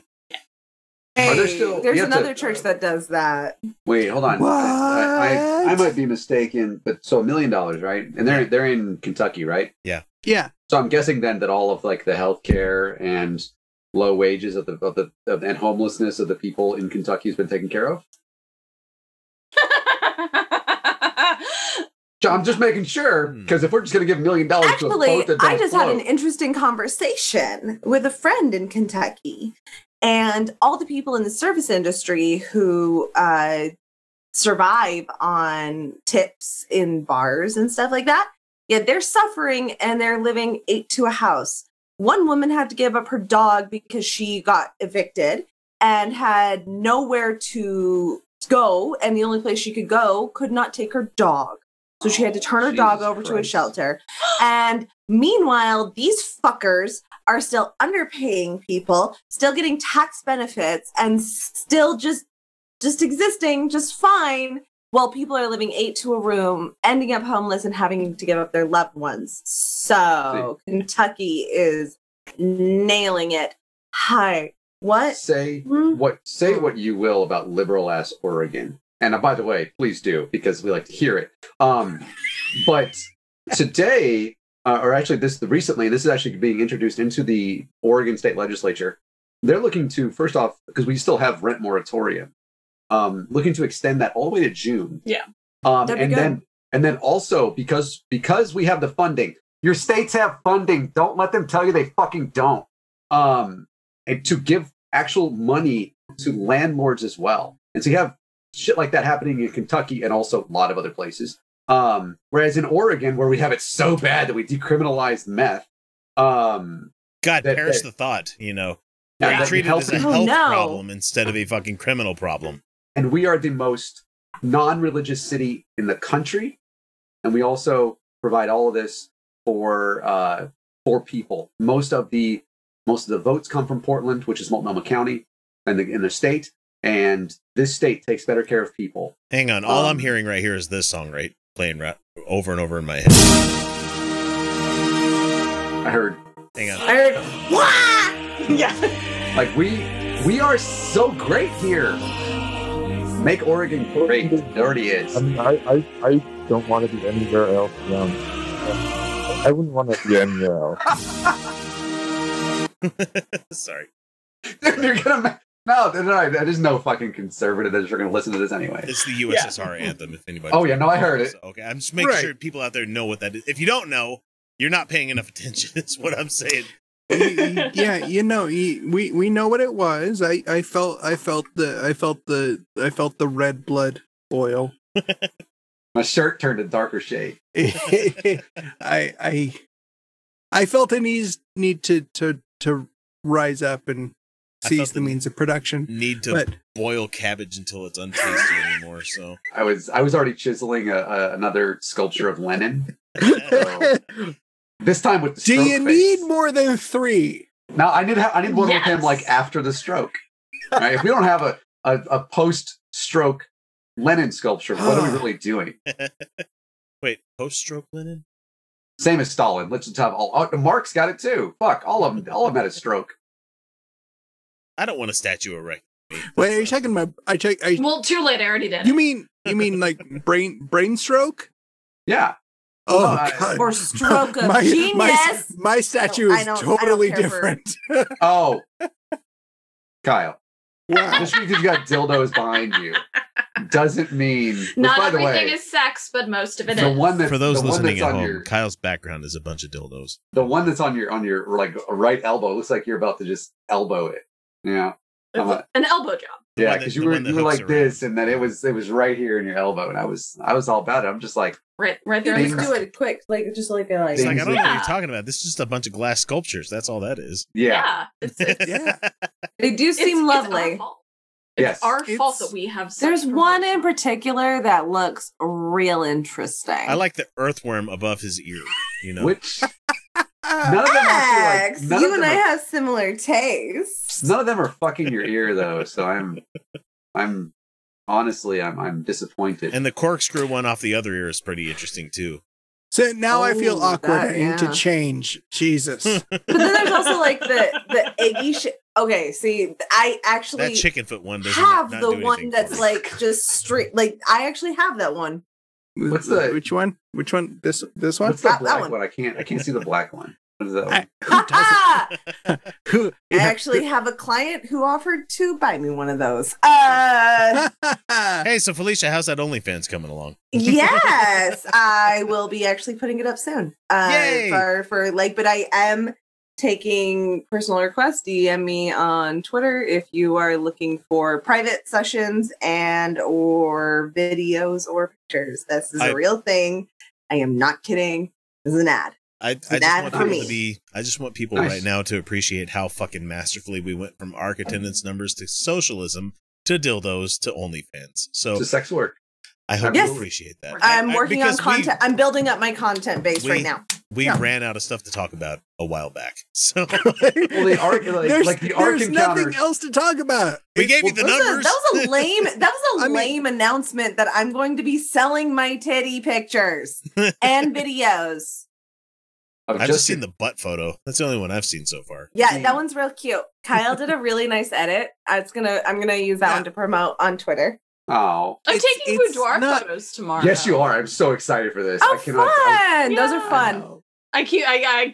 Hey, there's another church that does that. Wait, hold on. I might be mistaken, but so $1 million, right? And they're in Kentucky, right? Yeah. Yeah. So I'm guessing then that all of like the healthcare and low wages of the and homelessness of the people in Kentucky has been taken care of. I'm just making sure, because if we're just going to give $1 million to a boat that I just had an interesting conversation with a friend in Kentucky, and all the people in the service industry who survive on tips in bars and stuff like that, yeah, they're suffering and they're living 8 to a house. One woman had to give up her dog because she got evicted and had nowhere to go, and the only place she could go could not take her dog. So she had to turn her dog over to a shelter. And meanwhile, these fuckers are still underpaying people, still getting tax benefits, and still just existing just fine while people are living 8 to a room, ending up homeless and having to give up their loved ones. So Kentucky is nailing it high. What? Say what you will about liberal-ass Oregon. And by the way, please do, because we like to hear it. But today, or actually recently, this is actually being introduced into the Oregon State Legislature. They're looking to, first off, because we still have rent moratorium, looking to extend that all the way to June. Yeah. And then also, because we have the funding, your states have funding. Don't let them tell you they fucking don't. And to give actual money to landlords as well. And so you have shit like that happening in Kentucky and also a lot of other places. Whereas in Oregon, where we have it so bad that we decriminalized meth. Perish the thought, you know. Yeah. Treated it as a health problem instead of a fucking criminal problem. And we are the most non-religious city in the country. And we also provide all of this for people. Most of the votes come from Portland, which is Multnomah County, and in the state. And this state takes better care of people. Hang on. All I'm hearing right here is this song, right? Playing over and over in my head. I heard. Wah! Yeah. Like, we are so great here. Make Oregon great. It already is. I mean, I don't want to be anywhere else. I wouldn't want to be anywhere else. Sorry. They're going to... No, that is no fucking conservative that are going to listen to this anyway. It's the USSR anthem, if anybody... Oh, yeah, no, I heard it. Okay, I'm just making sure people out there know what that is. If you don't know, you're not paying enough attention, is what I'm saying. We know what it was. I felt the red blood boil. My shirt turned a darker shade. I felt a need to rise up and seize the means of production. Need to boil cabbage until it's untasty anymore. So I was already chiseling another sculpture of Lenin. So, this time with the stroke. Do you need more than three? No, I need one with him like after the stroke. Right? If we don't have a post-stroke Lenin sculpture, what are we really doing? Wait, post-stroke Lenin? Same as Stalin. Let's just have all. Oh, Marx got it too. Fuck, all of them had a stroke. I don't want a statue erect. Wait, are you checking my? Well, too late. I already did. You mean like brain stroke? Yeah. Oh, God. Or stroke of genius. My statue is totally different. Oh, Kyle. Wow. Just because you got dildos behind you doesn't mean not everything is sex, but most of it is. For those listening at home, Kyle's background is a bunch of dildos. The one that's on your like right elbow looks like you're about to just elbow it. Yeah, an elbow job. Yeah, because you were like around. This, and then it was right here in your elbow, and I was all about it. I'm just like right there. Just do it quick, like it's like I don't know what you're talking about. This is just a bunch of glass sculptures. That's all that is. Yeah, they do seem lovely. It's our fault. It's our fault that we have. There's one in particular that looks real interesting. I like the earthworm above his ear. You know which. None of them have similar tastes. None of them are fucking your ear though, so I'm honestly I'm disappointed. And the corkscrew one off the other ear is pretty interesting too. So now I feel awkward to change. Jesus. But then there's also like the eggy shit. Okay, see, I actually that chicken foot one have not the one that's like just straight. Like I actually have that one. What's the which one? Which one? This one? What's the black one? I can't see the black one. What is that one? Who I actually have a client who offered to buy me one of those. Hey, so Felicia, how's that OnlyFans coming along? Yes, I will be actually putting it up soon. Yay! But I am taking personal requests. DM me on Twitter if you are looking for private sessions and or videos or pictures. This is a real thing. I am not kidding. This is an ad. I just want people right now to appreciate how fucking masterfully we went from ARC attendance numbers to socialism to dildos to OnlyFans. So to sex work. I hope you appreciate that. I'm working on content. I'm building up my content base right now. We ran out of stuff to talk about a while back. So there's nothing else to talk about. We gave you the numbers. That was a lame announcement that I'm going to be selling my titty pictures and videos. I've just seen the butt photo. That's the only one I've seen so far. Yeah, that one's real cute. Kyle did a really nice edit. I'm gonna use that one to promote on Twitter. Oh, I'm taking boudoir photos tomorrow. Yes, you are. I'm so excited for this. Oh, fun! Those are fun. I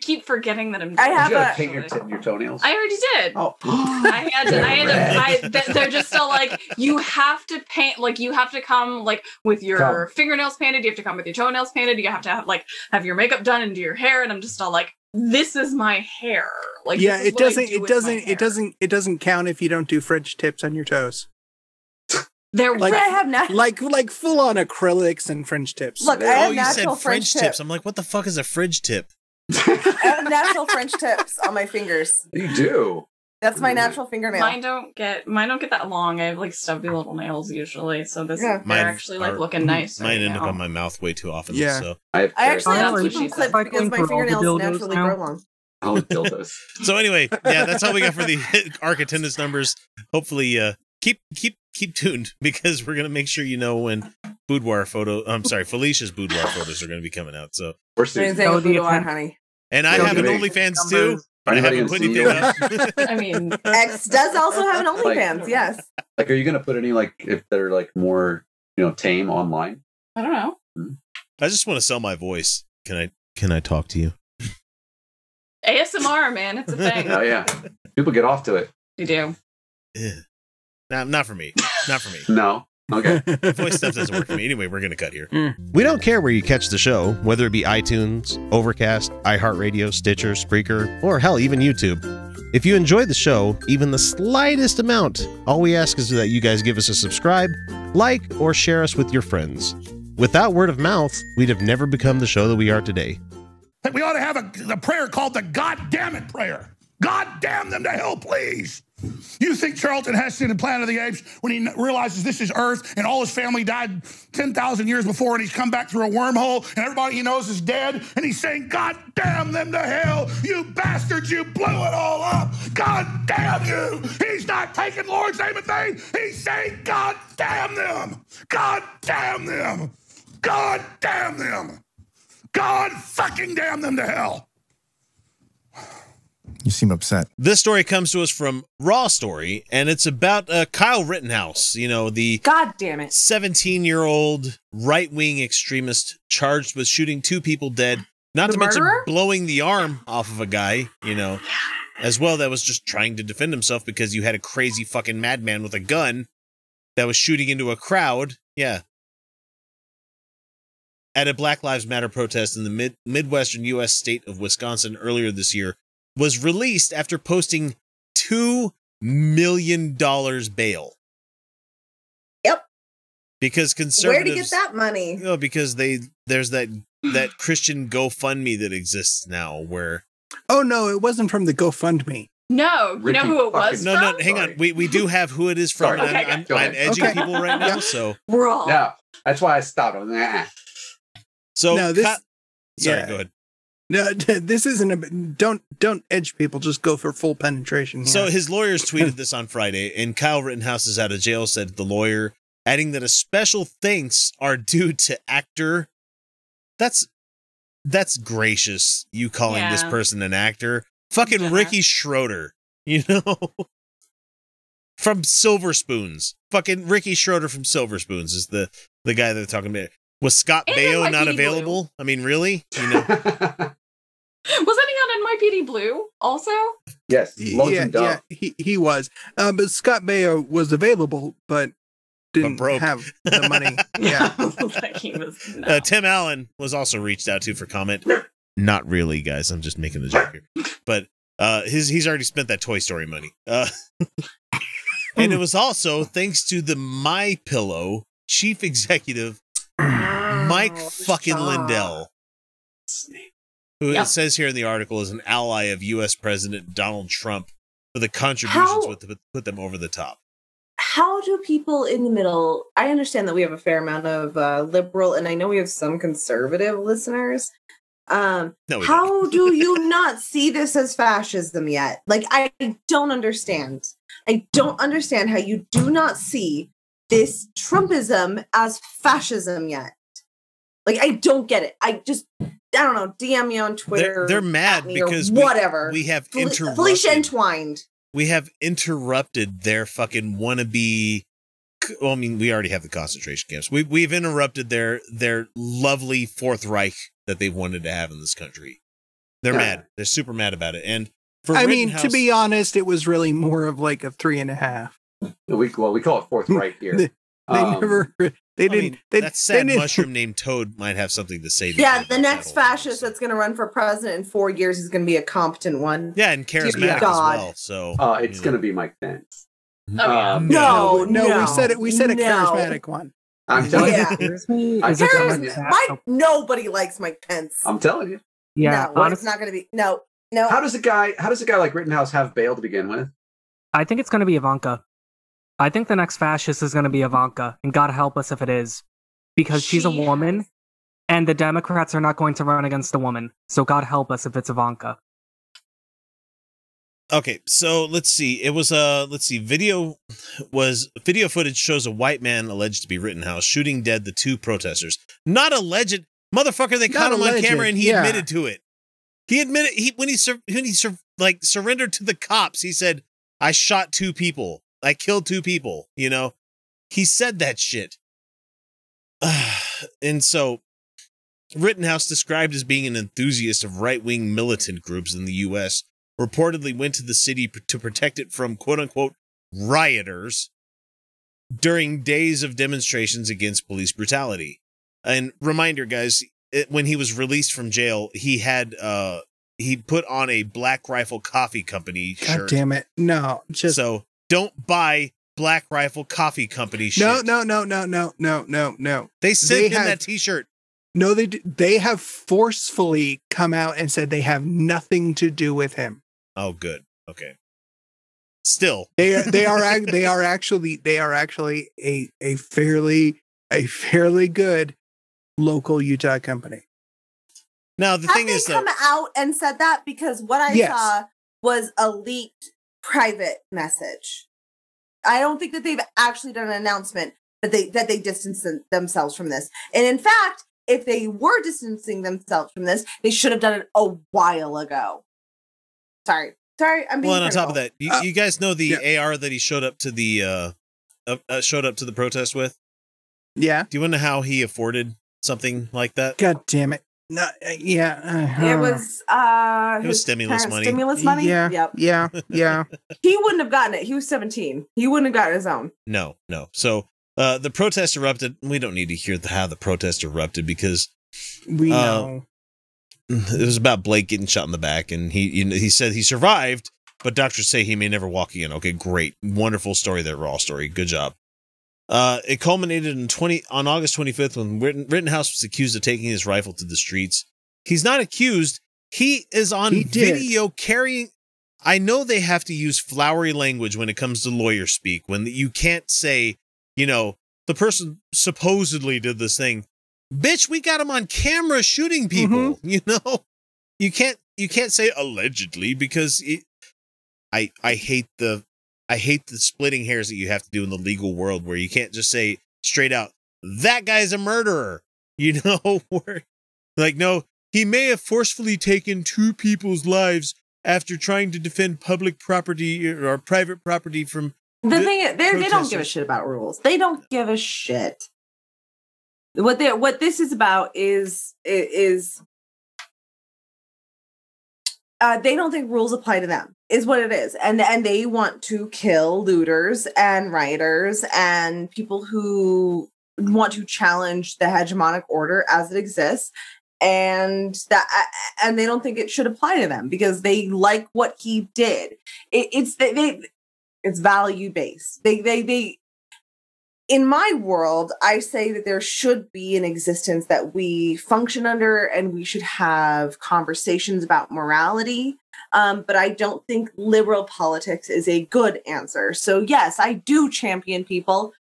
keep forgetting that I'm. I have to paint your toenails. I already did. Oh, I had to. They're just still like you have to paint. Like you have to come like with your fingernails painted. You have to come with your toenails painted. You have to have your makeup done and do your hair. And I'm just all like, this is my hair. Like yeah, it doesn't count if you don't do French tips on your toes. They're like, I have like full on acrylics and French tips. Look, I have natural French tips. I'm like, what the fuck is a fridge tip? I have natural French tips on my fingers. You do. That's my natural fingernail. Mine don't get that long. I have like stubby little nails usually, so they're actually looking nice. Mine end up on my mouth way too often. Yeah. So I actually have to keep them clipped because my fingernails naturally grow long. I'll build those. So anyway, yeah, that's all we got for the ARC attendance numbers. Hopefully, keep tuned because we're gonna make sure you know when Felicia's boudoir photos are gonna be coming out. So we're seeing boudoir, honey. And I have an OnlyFans too. But I haven't put anything up. I mean, X does also have an OnlyFans. Like, yes. Like, are you gonna put any like if they're like more tame online? I don't know. I just want to sell my voice. Can I talk to you? ASMR, man, it's a thing. Oh yeah, people get off to it. You do. Yeah. Nah, not for me. No. Okay. Voice stuff doesn't work for me. Anyway, we're going to cut here. We don't care where you catch the show, whether it be iTunes, Overcast, iHeartRadio, Stitcher, Spreaker, or hell, even YouTube. If you enjoyed the show, even the slightest amount, all we ask is that you guys give us a subscribe, like, or share us with your friends. Without word of mouth, we'd have never become the show that we are today. We ought to have a prayer called the Goddammit Prayer. God damn them to hell, please. You think Charlton Heston in Planet of the Apes, when he realizes this is Earth and all his family died 10,000 years before and he's come back through a wormhole and everybody he knows is dead and he's saying, God damn them to hell, you bastards, you blew it all up. God damn you. He's not taking Lord's name a thing. He's saying, God damn them. God damn them. God damn them. God fucking damn them to hell. You seem upset. This story comes to us from Raw Story, and it's about Kyle Rittenhouse, the God damn it, 17-year-old right-wing extremist charged with shooting two people dead, not to mention blowing the arm off of a guy, as well that was just trying to defend himself because you had a crazy fucking madman with a gun that was shooting into a crowd. Yeah. At a Black Lives Matter protest in the Midwestern U.S. state of Wisconsin earlier this year, was released after posting $2 million bail. Yep. Because conservatives... Where to get that money? Because there's that Christian GoFundMe that exists now where... Oh, no, it wasn't from the GoFundMe. No, Ricky, you know who it was from? No, hang on. We do have who it is from. Okay, I'm edging people right now, so... We're all... No, that's why I stopped on that. So... No, this... Sorry, go ahead. No, this isn't don't edge people. Just go for full penetration. So his lawyers tweeted this on Friday, and Kyle Rittenhouse is out of jail, said the lawyer, adding that a special thanks are due to actor. That's gracious. You calling this person an actor? Fucking Ricky Schroeder. you know? From Silver Spoons. Fucking Ricky Schroeder from Silver Spoons is the guy they're talking about. Was Scott Baio not available? Blue. I mean, really? You know? Wasn't he on NYPD Blue also? Yes. Yeah, he was. But Scott Baio was available, but didn't have the money. Yeah. Tim Allen was also reached out to for comment. Not really, guys. I'm just making the joke here. But he's already spent that Toy Story money. And it was also thanks to the MyPillow chief executive, Mike fucking Lindell, who it says here in the article is an ally of U.S. President Donald Trump for the contributions to put them over the top. How do people in the middle? I understand that we have a fair amount of liberal, and I know we have some conservative listeners. How do you not see this as fascism yet? Like, I don't understand. I don't understand how you do not see this Trumpism as fascism yet. Like, I don't get it. I don't know. DM me on Twitter. They're mad because whatever. We have interrupted. Felicia Entwined. We have interrupted their fucking wannabe. Well, I mean, we already have the concentration camps. We've interrupted their lovely Fourth Reich that they wanted to have in this country. They're mad. They're super mad about it. And I mean, to be honest, it was really more of like a 3.5. We call it Fourth Reich here. That sad mushroom named Toad might have something to say. Yeah, the next fascist that's going to run for president in 4 years is going to be a competent one. Yeah, and charismatic as well. So it's going to be Mike Pence. No, we said a charismatic one. I'm telling you, nobody likes Mike Pence. I'm telling you. Yeah, no, it's not going to be. No. How does a guy like Rittenhouse have bail to begin with? I think it's going to be Ivanka. I think the next fascist is going to be Ivanka, and God help us if it is, because she's a woman, and the Democrats are not going to run against a woman. So God help us if it's Ivanka. Okay, so let's see. It was video footage shows a white man alleged to be Rittenhouse shooting dead the two protesters. Not alleged, motherfucker. They caught him on camera, and he admitted to it. He admitted when he surrendered to the cops. He said, "I shot two people. I killed two people." You know, he said that shit. And so, Rittenhouse, described as being an enthusiast of right-wing militant groups in the U.S., reportedly went to the city to protect it from, quote-unquote, rioters during days of demonstrations against police brutality. And reminder, guys, when he was released from jail, he put on a Black Rifle Coffee Company shirt. God damn it. No. So don't buy Black Rifle Coffee Company shit. No. They sent him that t-shirt. No, they have forcefully come out and said they have nothing to do with him. Oh, good. Okay. Still, they are actually a fairly good local Utah company. Now the thing is, come out and said that because what I saw was a leaked private message. I don't think that they've actually done an announcement that they distanced themselves from this, and in fact, if they were distancing themselves from this, they should have done it a while ago. Sorry. I'm being critical. On top of that, you guys know the AR that he showed up to the protest with. Yeah. Do you want to know how he afforded something like that? God damn it! No. Yeah. Uh-huh. It was stimulus money. Stimulus money. Yeah. Yep. Yeah. He wouldn't have gotten it. He was 17. He wouldn't have gotten his own. No. So. The protest erupted. We don't need to hear how the protest erupted because we know it was about Blake getting shot in the back, and he said he survived, but doctors say he may never walk again. Okay, great, wonderful story there, Raw Story. Good job. It culminated on August 25th when Rittenhouse was accused of taking his rifle to the streets. He's not accused. He is on video carrying. I know they have to use flowery language when it comes to lawyer speak. When you can't say, you know, the person supposedly did this thing. Bitch, we got him on camera shooting people. Mm-hmm. You know, you can't say allegedly because I hate the splitting hairs that you have to do in the legal world where you can't just say straight out that guy's a murderer. You know, like, no, he may have forcefully taken two people's lives after trying to defend public property or private property from the thing is, they don't give a shit about rules. They don't give a shit. What this is about is they don't think rules apply to them, is what it is. And they want to kill looters and rioters and people who want to challenge the hegemonic order as it exists. And they don't think it should apply to them because they like what he did. It's value based. They in my world, I say that there should be an existence that we function under and we should have conversations about morality. But I don't think liberal politics is a good answer. So yes, I do champion people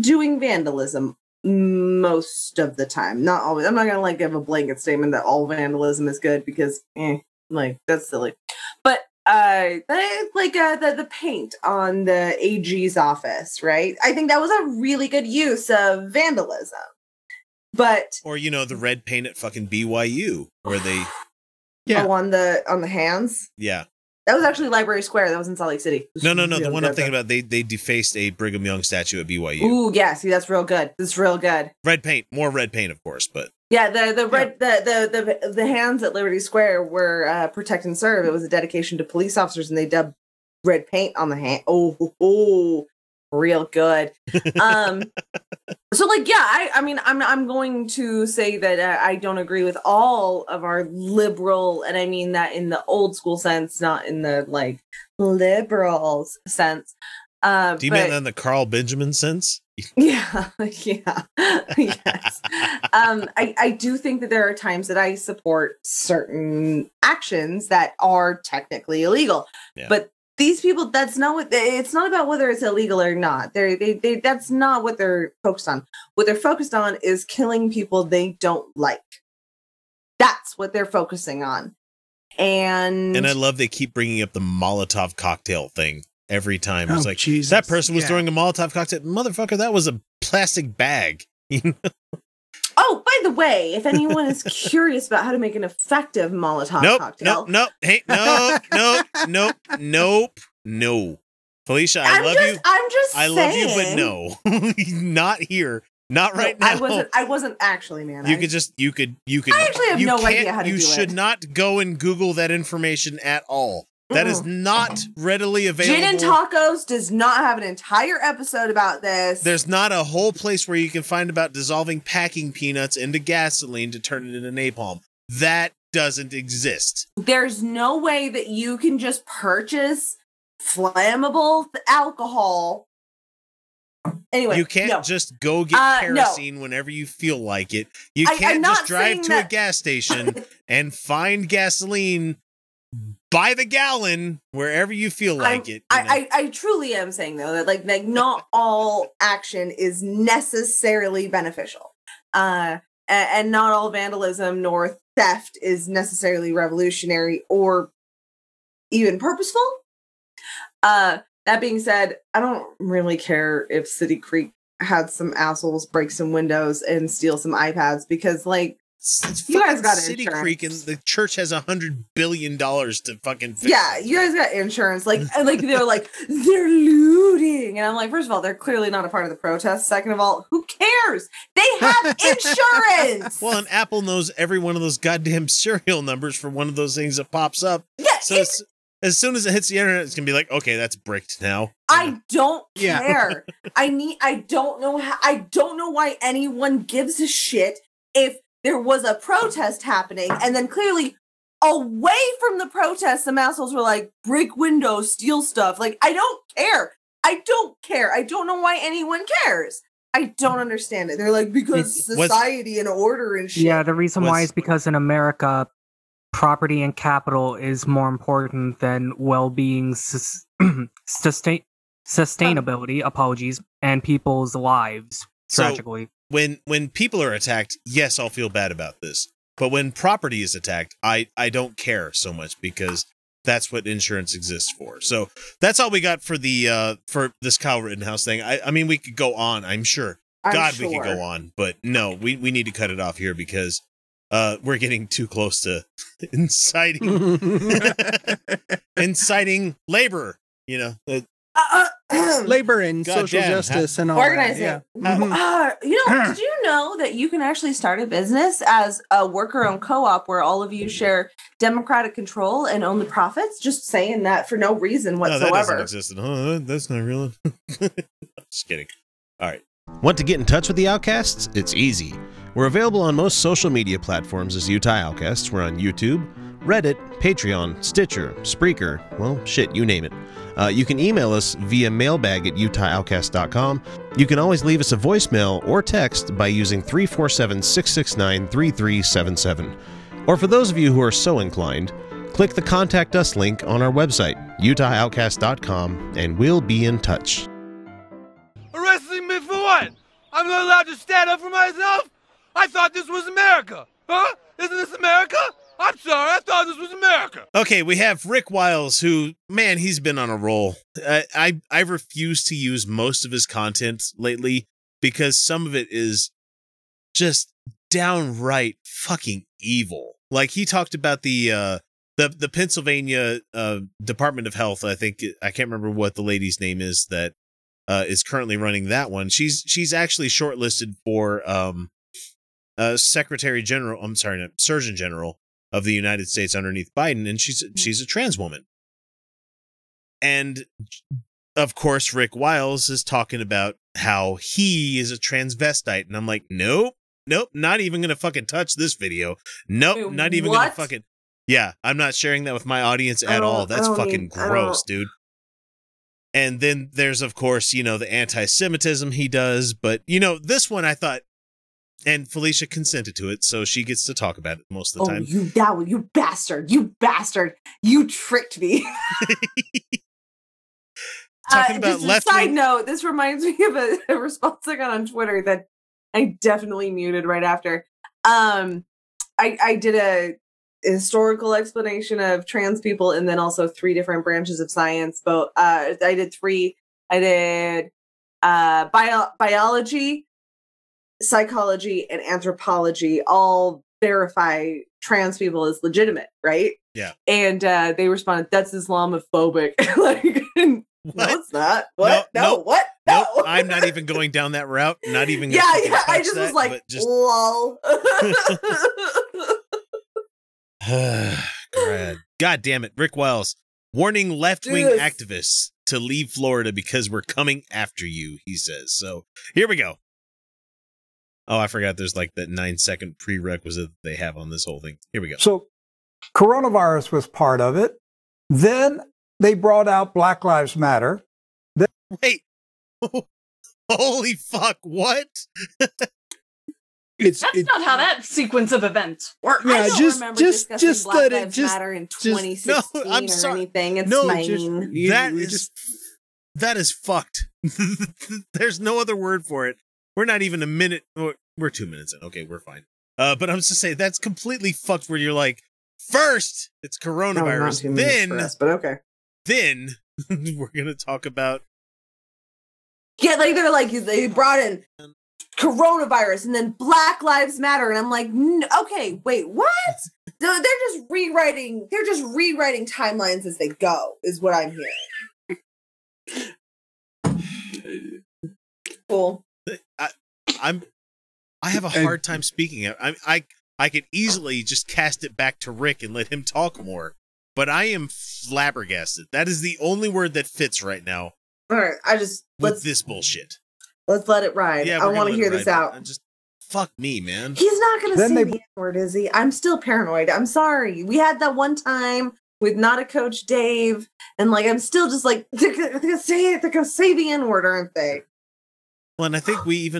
doing vandalism most of the time. Not always. I'm not going to give a blanket statement that all vandalism is good because that's silly. But the paint on the AG's office, right? I think that was a really good use of vandalism. But the red paint at fucking BYU where they on the hands. Yeah. That was actually Library Square. That was in Salt Lake City. No. The one I'm thinking about, they defaced a Brigham Young statue at BYU. Ooh, yeah. See, that's real good. That's real good. Red paint. More red paint, of course, but yeah, the hands at Liberty Square were protect and serve. It was a dedication to police officers, and they dubbed red paint on the hand. Oh, real good. I'm going to say that I don't agree with all of our liberal, and I mean that in the old school sense, not in the liberals sense. Do you mean that in the Carl Benjamin sense? Yeah. Yes. I do think that there are times that I support certain actions that are technically illegal, but these people, it's not about whether it's illegal or not. They that's not what they're focused on. What they're focused on is killing people they don't like. That's what they're focusing on. And I love they keep bringing up the Molotov cocktail thing every time. It's Jesus. That person was throwing a Molotov cocktail. Motherfucker, that was a plastic bag. Oh, by the way, if anyone is curious about how to make an effective Molotov cocktail. No. Felicia, I love you, but no. Not here. Not right now. I wasn't actually, man. You could. I actually have no idea how to do it. You should not go and Google that information at all. That is not readily available. Gin and Tacos does not have an entire episode about this. There's not a whole place where you can find about dissolving packing peanuts into gasoline to turn it into napalm. That doesn't exist. There's no way that you can just purchase flammable alcohol. Anyway, you can't just go get kerosene whenever you feel like it. You can't just drive to a gas station and find gasoline by the gallon, wherever you feel like it. I truly am saying, though, that not all action is necessarily beneficial. And not all vandalism nor theft is necessarily revolutionary or even purposeful. That being said, I don't really care if City Creek had some assholes break some windows and steal some iPads because, you guys got City insurance. Creek, and the church has $100 billion to fucking fix. Yeah, you guys got insurance. They're they're looting, and I'm like, first of all, they're clearly not a part of the protest. Second of all, who cares? They have insurance. Well, and Apple knows every one of those goddamn serial numbers for one of those things that pops up. Yeah, so as soon as it hits the internet, it's gonna be like, okay, that's bricked now. I don't care. I don't know why anyone gives a shit if there was a protest happening, and then clearly away from the protest, some assholes were like, break windows, steal stuff. I don't care. I don't know why anyone cares. I don't understand it. They're like, because society and order and shit. Yeah, the reason why is because in America, property and capital is more important than well-being, sustainability, apologies, and people's lives, tragically. When people are attacked, yes, I'll feel bad about this. But when property is attacked, I don't care so much because that's what insurance exists for. So that's all we got for this Kyle Rittenhouse thing. I mean, we could go on, I'm sure. We could go on, but no, we need to cut it off here because We're getting too close to inciting labor, you know, labor and social justice and all organizing. That, yeah. Did you know that you can actually start a business as a worker-owned co-op where all of you share democratic control and own the profits? Just saying that for no reason whatsoever. No, that doesn't exist. Oh, that's not real. Just kidding. All right. Want to get in touch with the Outcasts? It's easy. We're available on most social media platforms as Utah Outcasts. We're on YouTube, Reddit, Patreon, Stitcher, Spreaker, well, shit, you name it. You can email us via mailbag@utahoutcast.com. You can always leave us a voicemail or text by using 347-669-3377. Or for those of you who are so inclined, click the Contact Us link on our website, utahoutcast.com, and we'll be in touch. Arresting me for what? I'm not allowed to stand up for myself? I thought this was America. Huh? Isn't this America? I'm sorry, I thought this was America. Okay, we have Rick Wiles, who, man, he's been on a roll. I refuse to use most of his content lately because some of it is just downright fucking evil. Like, he talked about the Pennsylvania Department of Health, I think. I can't remember what the lady's name is that is currently running that one. She's actually shortlisted for Surgeon General of the United States underneath Biden, and she's a trans woman. And of course, Rick Wiles is talking about how he is a transvestite, and I'm like, nope, not even gonna fucking touch this video. Nope, not even gonna fucking. Yeah, I'm not sharing that with my audience at all. That's fucking gross, dude. And then there's, of course, you know, the anti-Semitism he does, but you know, this one I thought. And Felicia consented to it, so she gets to talk about it most of the time. Oh, you bastard. You bastard. You tricked me. Talking about left wing. Side note, this reminds me of a response I got on Twitter that I definitely muted right after. I did a historical explanation of trans people and then also three different branches of science. But I did three. I did biology, psychology, and anthropology all verify trans people as legitimate, right? Yeah. And they responded, that's Islamophobic. Like, what? No, it's not. What? No, what? No. Nope. I'm not even going down that route. Not even going to touch that. I just was like, just... lol. God damn it. Rick Wiles, warning left-wing activists to leave Florida because we're coming after you, he says. So here we go. Oh, I forgot there's like that 9-second prerequisite that they have on this whole thing. Here we go. So coronavirus was part of it. Then they brought out Black Lives Matter. Then— wait. Oh, holy fuck. What? That's not how that sequence of events works. Yeah, I don't remember discussing Black Lives Matter in 2016 or anything. It's mine. That is fucked. There's no other word for it. We're not even a minute. We're 2 minutes in. Okay, we're fine. But I'm just saying that's completely fucked. Where you're like, first it's coronavirus, then we're gonna talk about. Yeah, like they're like they brought in coronavirus and then Black Lives Matter, and I'm like, okay, wait, what? They're just rewriting. They're just rewriting timelines as they go, is what I'm hearing. Cool. I have a hard time speaking. I could easily just cast it back to Rick and let him talk more, but I am flabbergasted. That is the only word that fits right now. All right, with this bullshit. Let's let it ride. Yeah, I want to hear this out. Just fuck me, man. He's not going to say the N-word, is he? I'm still paranoid. I'm sorry. We had that one time with Not a Coach Dave, and like I'm still just like they're gonna say it. They're gonna say the N-word, aren't they? Well, and I think we've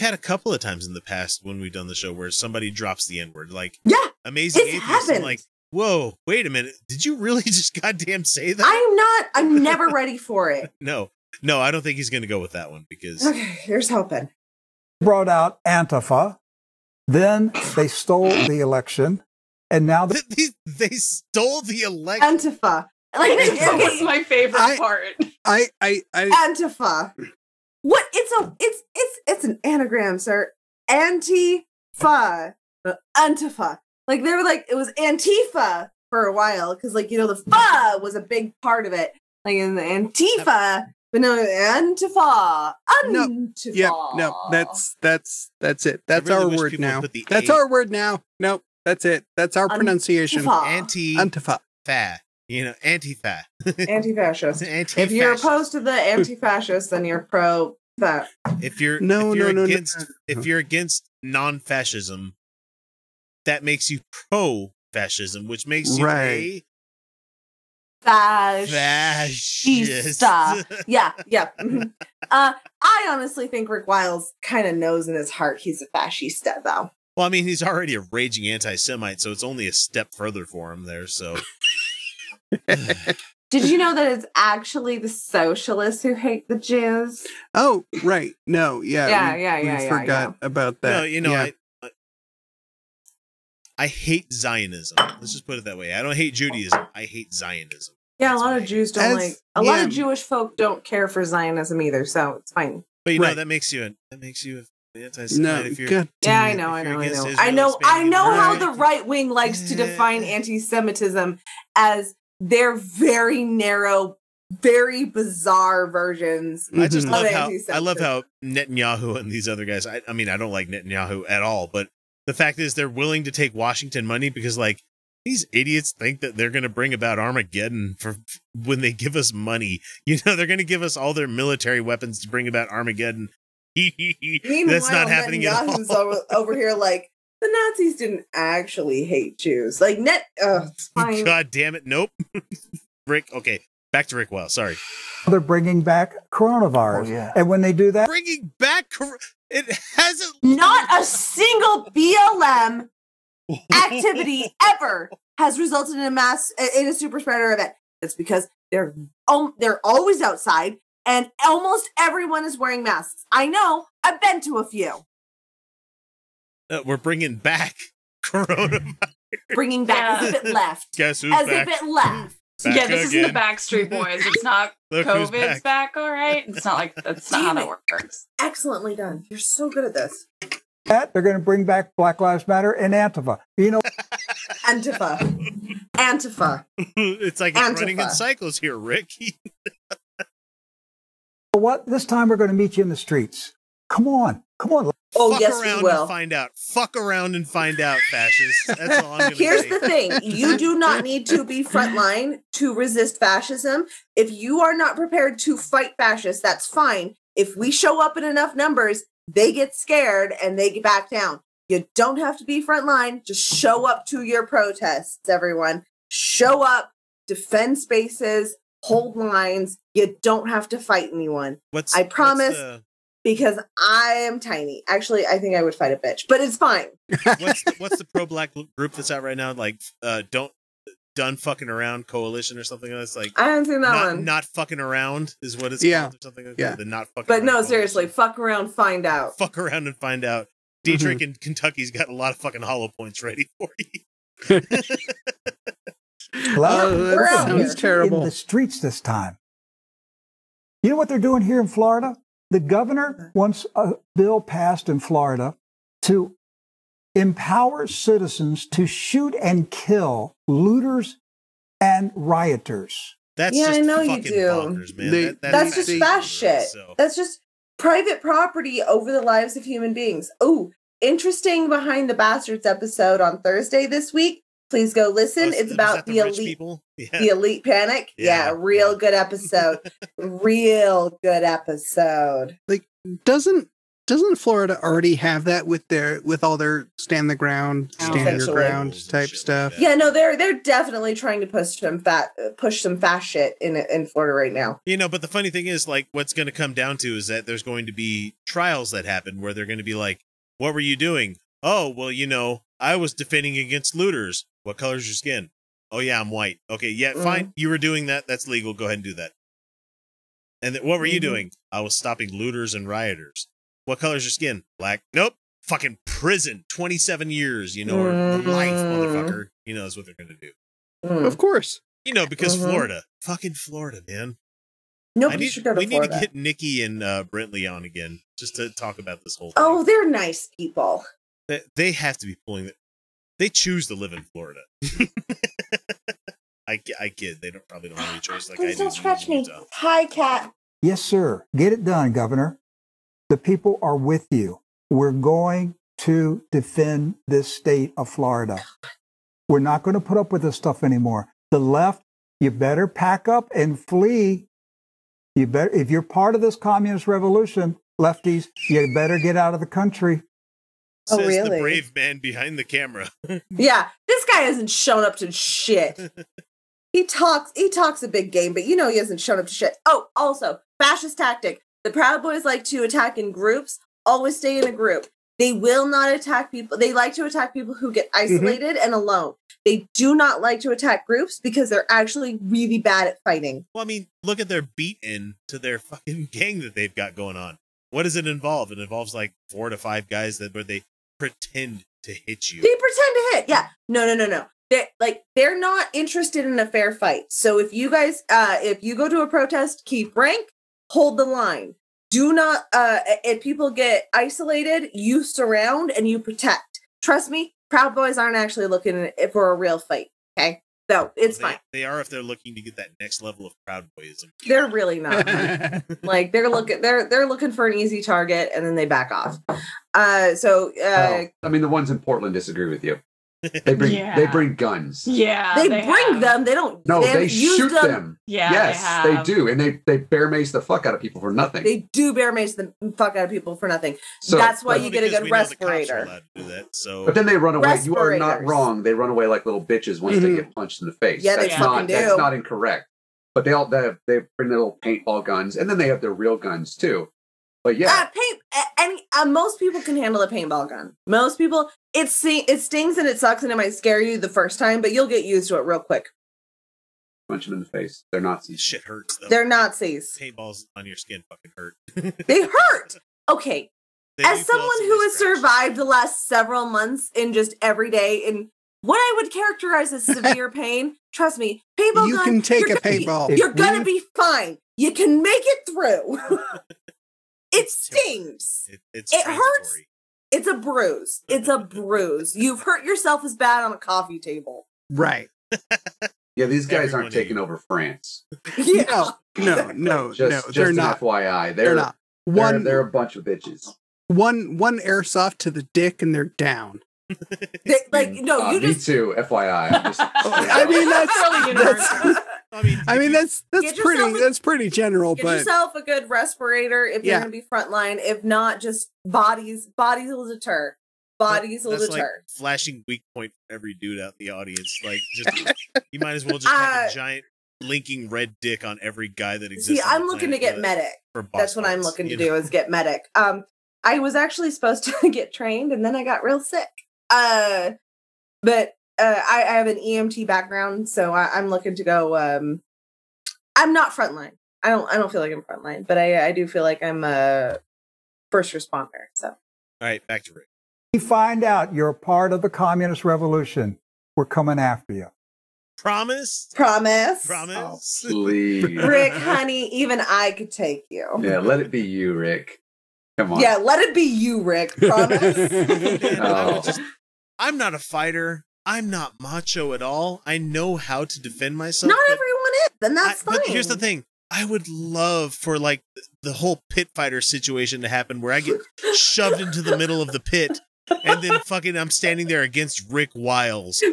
had a couple of times in the past when we've done the show where somebody drops the N-word, like Amazing Atheist. I'm like, whoa, wait a minute. Did you really just goddamn say that? I'm never ready for it. No, I don't think he's going to go with that one because. Okay, here's hoping. Brought out Antifa. Then they stole the election. And now they stole the election. Antifa. Like, that was my favorite part. Antifa. What? It's an anagram, sir. Antifa. Antifa. Like, they were like, it was Antifa for a while, because, like, you know, the fa was a big part of it. Like, in the Antifa, but no, Antifa. Antifa. Yeah, no, that's it. That's really our word now. That's our word now. No, that's it. That's our pronunciation. Antifa. Antifa. You know, Antifa. Anti-fascist. Anti-fascist. If you're opposed to the anti-fascist, then you're pro that. If you're against non-fascism, that makes you pro-fascism, which makes you a fascist. Yeah, yeah. Mm-hmm. I honestly think Rick Wiles kind of knows in his heart he's a fascista, though. Well, I mean, he's already a raging anti-Semite, so it's only a step further for him there. So. Did you know that it's actually the socialists who hate the Jews? Oh, right. No, yeah. We forgot about that. No, you know, I hate Zionism. Let's just put it that way. I don't hate Judaism. I hate Zionism. Yeah, that's a lot of Jews don't lot of Jewish folk don't care for Zionism either, so it's fine. But you know, that makes you anti-Semite. I know. I know how the right wing likes to define anti-Semitism as they're very narrow, very bizarre versions. I just love how Netanyahu and these other guys. I mean, I don't like Netanyahu at all, but the fact is they're willing to take Washington money because, like, these idiots think that they're going to bring about Armageddon for when they give us money. You know, they're going to give us all their military weapons to bring about Armageddon. That's not happening Netanyahu's at all. Over here, like, the Nazis didn't actually hate Jews. Like, God damn it. Nope. Rick. Okay. Back to Rick Wiles. Sorry. They're bringing back coronavirus. Oh, yeah. And when they do that, bringing back, it hasn't. Not a single BLM activity ever has resulted in a super spreader event. It's because they're always outside and almost everyone is wearing masks. I know. I've been to a few. We're bringing back coronavirus. Bringing back as if it left. Guess who's as back? As if it left. Back yeah, this isn't the Backstreet Boys. It's not COVID's back, all right? It's not like that's not how that works. Excellently done. You're so good at this. They're going to bring back Black Lives Matter and Antifa. You know, Antifa. It's like Antifa. It's running in cycles here, Rick. What? This time we're going to meet you in the streets. Come on. Oh, fuck yes, around we will. And find out. Fuck around and find out, fascists. That's all I'm going to say. Here's the thing. You do not need to be frontline to resist fascism. If you are not prepared to fight fascists, that's fine. If we show up in enough numbers, they get scared and they get back down. You don't have to be frontline. Just show up to your protests, everyone. Show up, defend spaces, hold lines. You don't have to fight anyone. I promise. Because I am tiny. Actually, I think I would fight a bitch, but it's fine. What's the pro-black group that's out right now? Like, done fucking around coalition or something like that? Like, I haven't seen that one. Not fucking around is what it's called or something like that. The not fucking but around no, coalition. Seriously, fuck around, find out. Fuck around and find out. Dietrich in Kentucky's got a lot of fucking hollow points ready for you. That sounds terrible. In the streets this time. You know what they're doing here in Florida? The governor wants a bill passed in Florida to empower citizens to shoot and kill looters and rioters. I know you do. Bonkers, man. That's just shit. So. That's just private property over the lives of human beings. Oh, interesting Behind the Bastards episode on Thursday this week. Please go listen. It's about the elite, the elite panic. Yeah, real good episode. Like, doesn't Florida already have that with all their stand your ground type stuff? Yeah, no, they're definitely trying to push some fast shit in Florida right now. You know, but the funny thing is, like, what's going to come down to is that there's going to be trials that happen where they're going to be like, "What were you doing? Oh, well, you know, I was defending against looters. What color is your skin? Oh, yeah, I'm white. Okay, yeah, fine. You were doing that. That's legal. Go ahead and do that. And what were you doing? I was stopping looters and rioters. What color is your skin? Black. Nope. Fucking prison. 27 years, you know, or life, motherfucker. You know, is what they're going to do. Of course. You know, because Florida. Fucking Florida, man. We need to get Nikki and Brentley on again just to talk about this whole thing. Oh, they're nice people. They have to be pulling it. They choose to live in Florida. I kid. They don't probably don't have any choice. Like, please don't scratch me. Hi, Cat. Yes, sir. Get it done, Governor. The people are with you. We're going to defend this state of Florida. We're not going to put up with this stuff anymore. The left, you better pack up and flee. You better, if you're part of this communist revolution, lefties, you better get out of the country. Says the brave man behind the camera. Yeah, this guy hasn't shown up to shit. He talks a big game, but you know he hasn't shown up to shit. Oh, also, fascist tactic. The Proud Boys like to attack in groups. Always stay in a group. They will not attack people. They like to attack people who get isolated and alone. They do not like to attack groups because they're actually really bad at fighting. Well, I mean, look at their beat-in to their fucking gang that they've got going on. What does it involve? It involves like 4 to 5 guys that where they pretend to hit you. They pretend to hit. Yeah. No. They're not interested in a fair fight. So if you guys, if you go to a protest, keep rank, hold the line. Do not, if people get isolated, you surround and you protect. Trust me, Proud Boys aren't actually looking for a real fight, okay? So, fine. They are if they're looking to get that next level of Proud Boyism. They're really not. Like, they're looking for an easy target, and then they back off. I mean, the ones in Portland disagree with you. They bring guns. Yeah. They bring them. They don't. No, they shoot them. Yeah. Yes, they do. And they bear mace the fuck out of people for nothing. They do bear mace the fuck out of people for nothing. So, that's why you get a good respirator. But then they run away. You are not wrong. They run away like little bitches once they get punched in the face. Yeah, that's not incorrect. But they bring their little paintball guns, and then they have their real guns too. But yeah, most people can handle a paintball gun. Most people, it stings and it sucks and it might scare you the first time, but you'll get used to it real quick. Punch them in the face. They're Nazis. Shit hurts though. They're Nazis. Paintballs on your skin fucking hurt. They hurt. Okay. As someone who has survived the last several months in just every day in what I would characterize as severe pain, trust me, paintball gun. You can take a paintball. You're gonna be fine. You can make it through. It stings. It hurts. It's a bruise. It's a bruise. You've hurt yourself as bad on a coffee table. Right. Yeah, these guys aren't taking over France. Yeah. No. Just they're not. FYI, they're not. They're a bunch of bitches. One airsoft to the dick and they're down. Me too. FYI. That's pretty general. Get yourself a good respirator if you're going to be frontline. If not, just bodies. Bodies will deter. Like flashing weak point for every dude out in the audience. Like, just you might as well just have a giant blinking red dick on every guy that exists. See, I'm looking to get medic. That's what I'm looking to do is get medic. I was actually supposed to get trained, and then I got real sick. I have an EMT background, so I'm looking to go. I'm not frontline. I don't feel like I'm frontline, but I do feel like I'm a first responder. So, all right, back to Rick. You find out you're a part of the communist revolution. We're coming after you. Promise. Oh, please, Rick, honey. Even I could take you. Yeah, let it be you, Rick. Come on. Yeah, let it be you, Rick. Promise. I'm not a fighter. I'm not macho at all. I know how to defend myself. Not everyone is, and that's fine. But here's the thing. I would love for like the whole pit fighter situation to happen where I get shoved into the middle of the pit and then fucking I'm standing there against Rick Wiles. This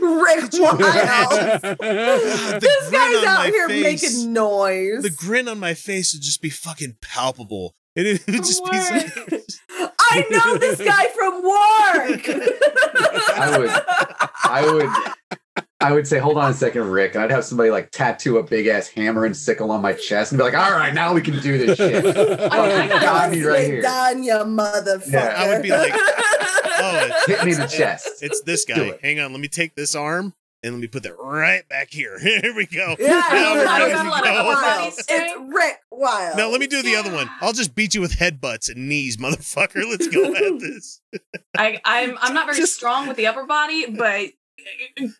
guy's out here making noise. The grin on my face would just be fucking palpable. It would just be so... I know this guy from work. I would say, hold on a second, Rick. And I'd have somebody like tattoo a big ass hammer and sickle on my chest and be like, all right, now we can do this shit. I got me right here. Down, you motherfucker. Yeah, I would be like, hit me in the chest. It's this guy. Hang on. Let me take this arm. And let me put that right back here. Here we go. Yeah, it's Rick Wiles. Now let me do the other one. I'll just beat you with headbutts and knees, motherfucker. Let's go at this. I'm not very strong with the upper body, but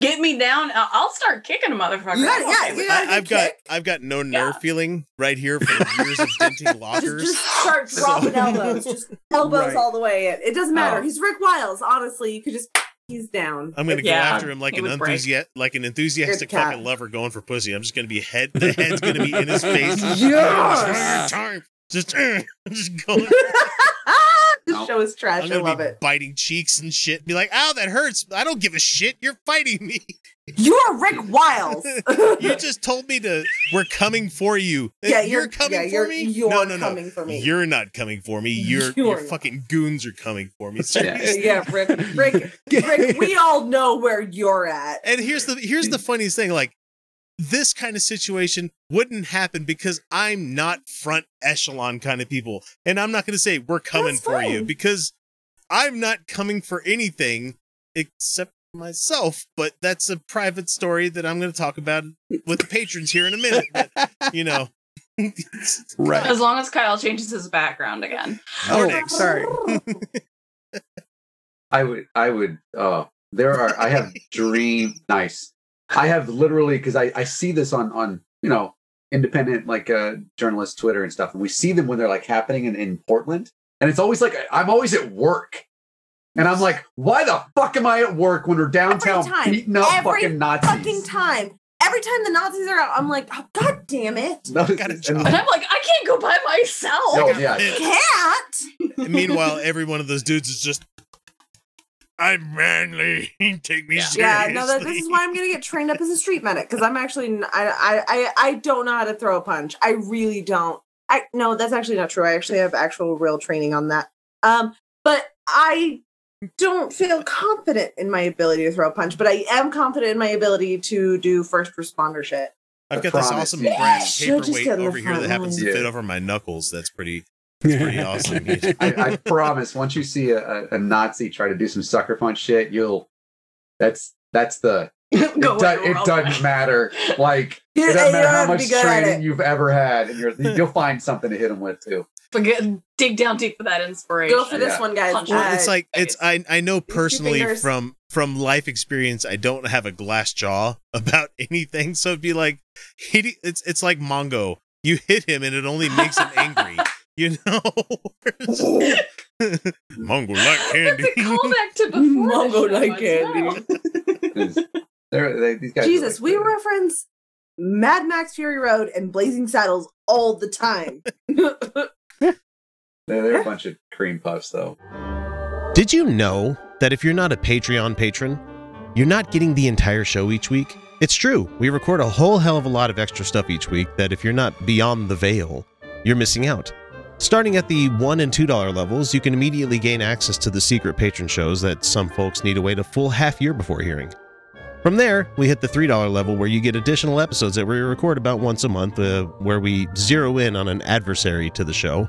get me down, I'll start kicking a motherfucker. I've got no nerve feeling right here for years of denting lockers. Just start dropping elbows. Just elbows all the way in. It doesn't matter. He's Rick Wiles. Honestly, you could just... He's down. I'm going to go after him like an enthusiastic fucking lover going for pussy. I'm just going to be the head's going to be in his face. Yes! Just going. This show is trash. I love it. Biting cheeks and shit. Be like, ow, that hurts. I don't give a shit. You're fighting me. You're Rick Wiles. You just told me to. We're coming for you. Yeah, you're coming for me. No, coming for me. You're not coming for me. Your fucking goons are coming for me. Yeah, Rick. We all know where you're at. And here's the funniest thing. Like, this kind of situation wouldn't happen because I'm not front echelon kind of people, and I'm not going to say we're coming for you because I'm not coming for anything except myself, but that's a private story that I'm going to talk about with the patrons here in a minute. But, you know, right? As long as Kyle changes his background again. Oh, sorry. I would. I have literally, because I see this on independent journalist Twitter and stuff, and we see them when they're like happening in Portland, and it's always like I'm always at work. And I'm like, why the fuck am I at work when we're downtown beating up fucking Nazis? Every time the Nazis are out, I'm like, oh, God damn it. No, and I'm like, I can't go by myself. No, yeah. I can't. And meanwhile, every one of those dudes is just, I'm manly. Take me seriously. Yeah, no, this is why I'm going to get trained up as a street medic, because I'm actually, I don't know how to throw a punch. I really don't. No, that's actually not true. I actually have actual real training on that. But I don't feel confident in my ability to throw a punch, but I am confident in my ability to do first responder shit. I've got this awesome brass paperweight over here that happens to fit over my knuckles. That's pretty awesome. I promise, once you see a Nazi try to do some sucker punch shit, it doesn't matter. Like, it doesn't matter how much training you've ever had, and you'll find something to hit them with too. Dig down deep for that inspiration. Go for this one, guys. Well, it's like I know personally from life experience, I don't have a glass jaw about anything. So it'd be like it's like Mongo. You hit him and it only makes him angry. You know, Mongo like candy. It's a callback to before. Mongo like candy. These guys Jesus, we reference Mad Max Fury Road and Blazing Saddles all the time. They're a bunch of cream puffs, though. Did you know that if you're not a Patreon patron, you're not getting the entire show each week? It's true. We record a whole hell of a lot of extra stuff each week that if you're not beyond the veil, you're missing out. Starting at the $1 and $2 levels, you can immediately gain access to the secret patron shows that some folks need to wait a full half year before hearing. From there, we hit the $3 level where you get additional episodes that we record about once a month, where we zero in on an adversary to the show.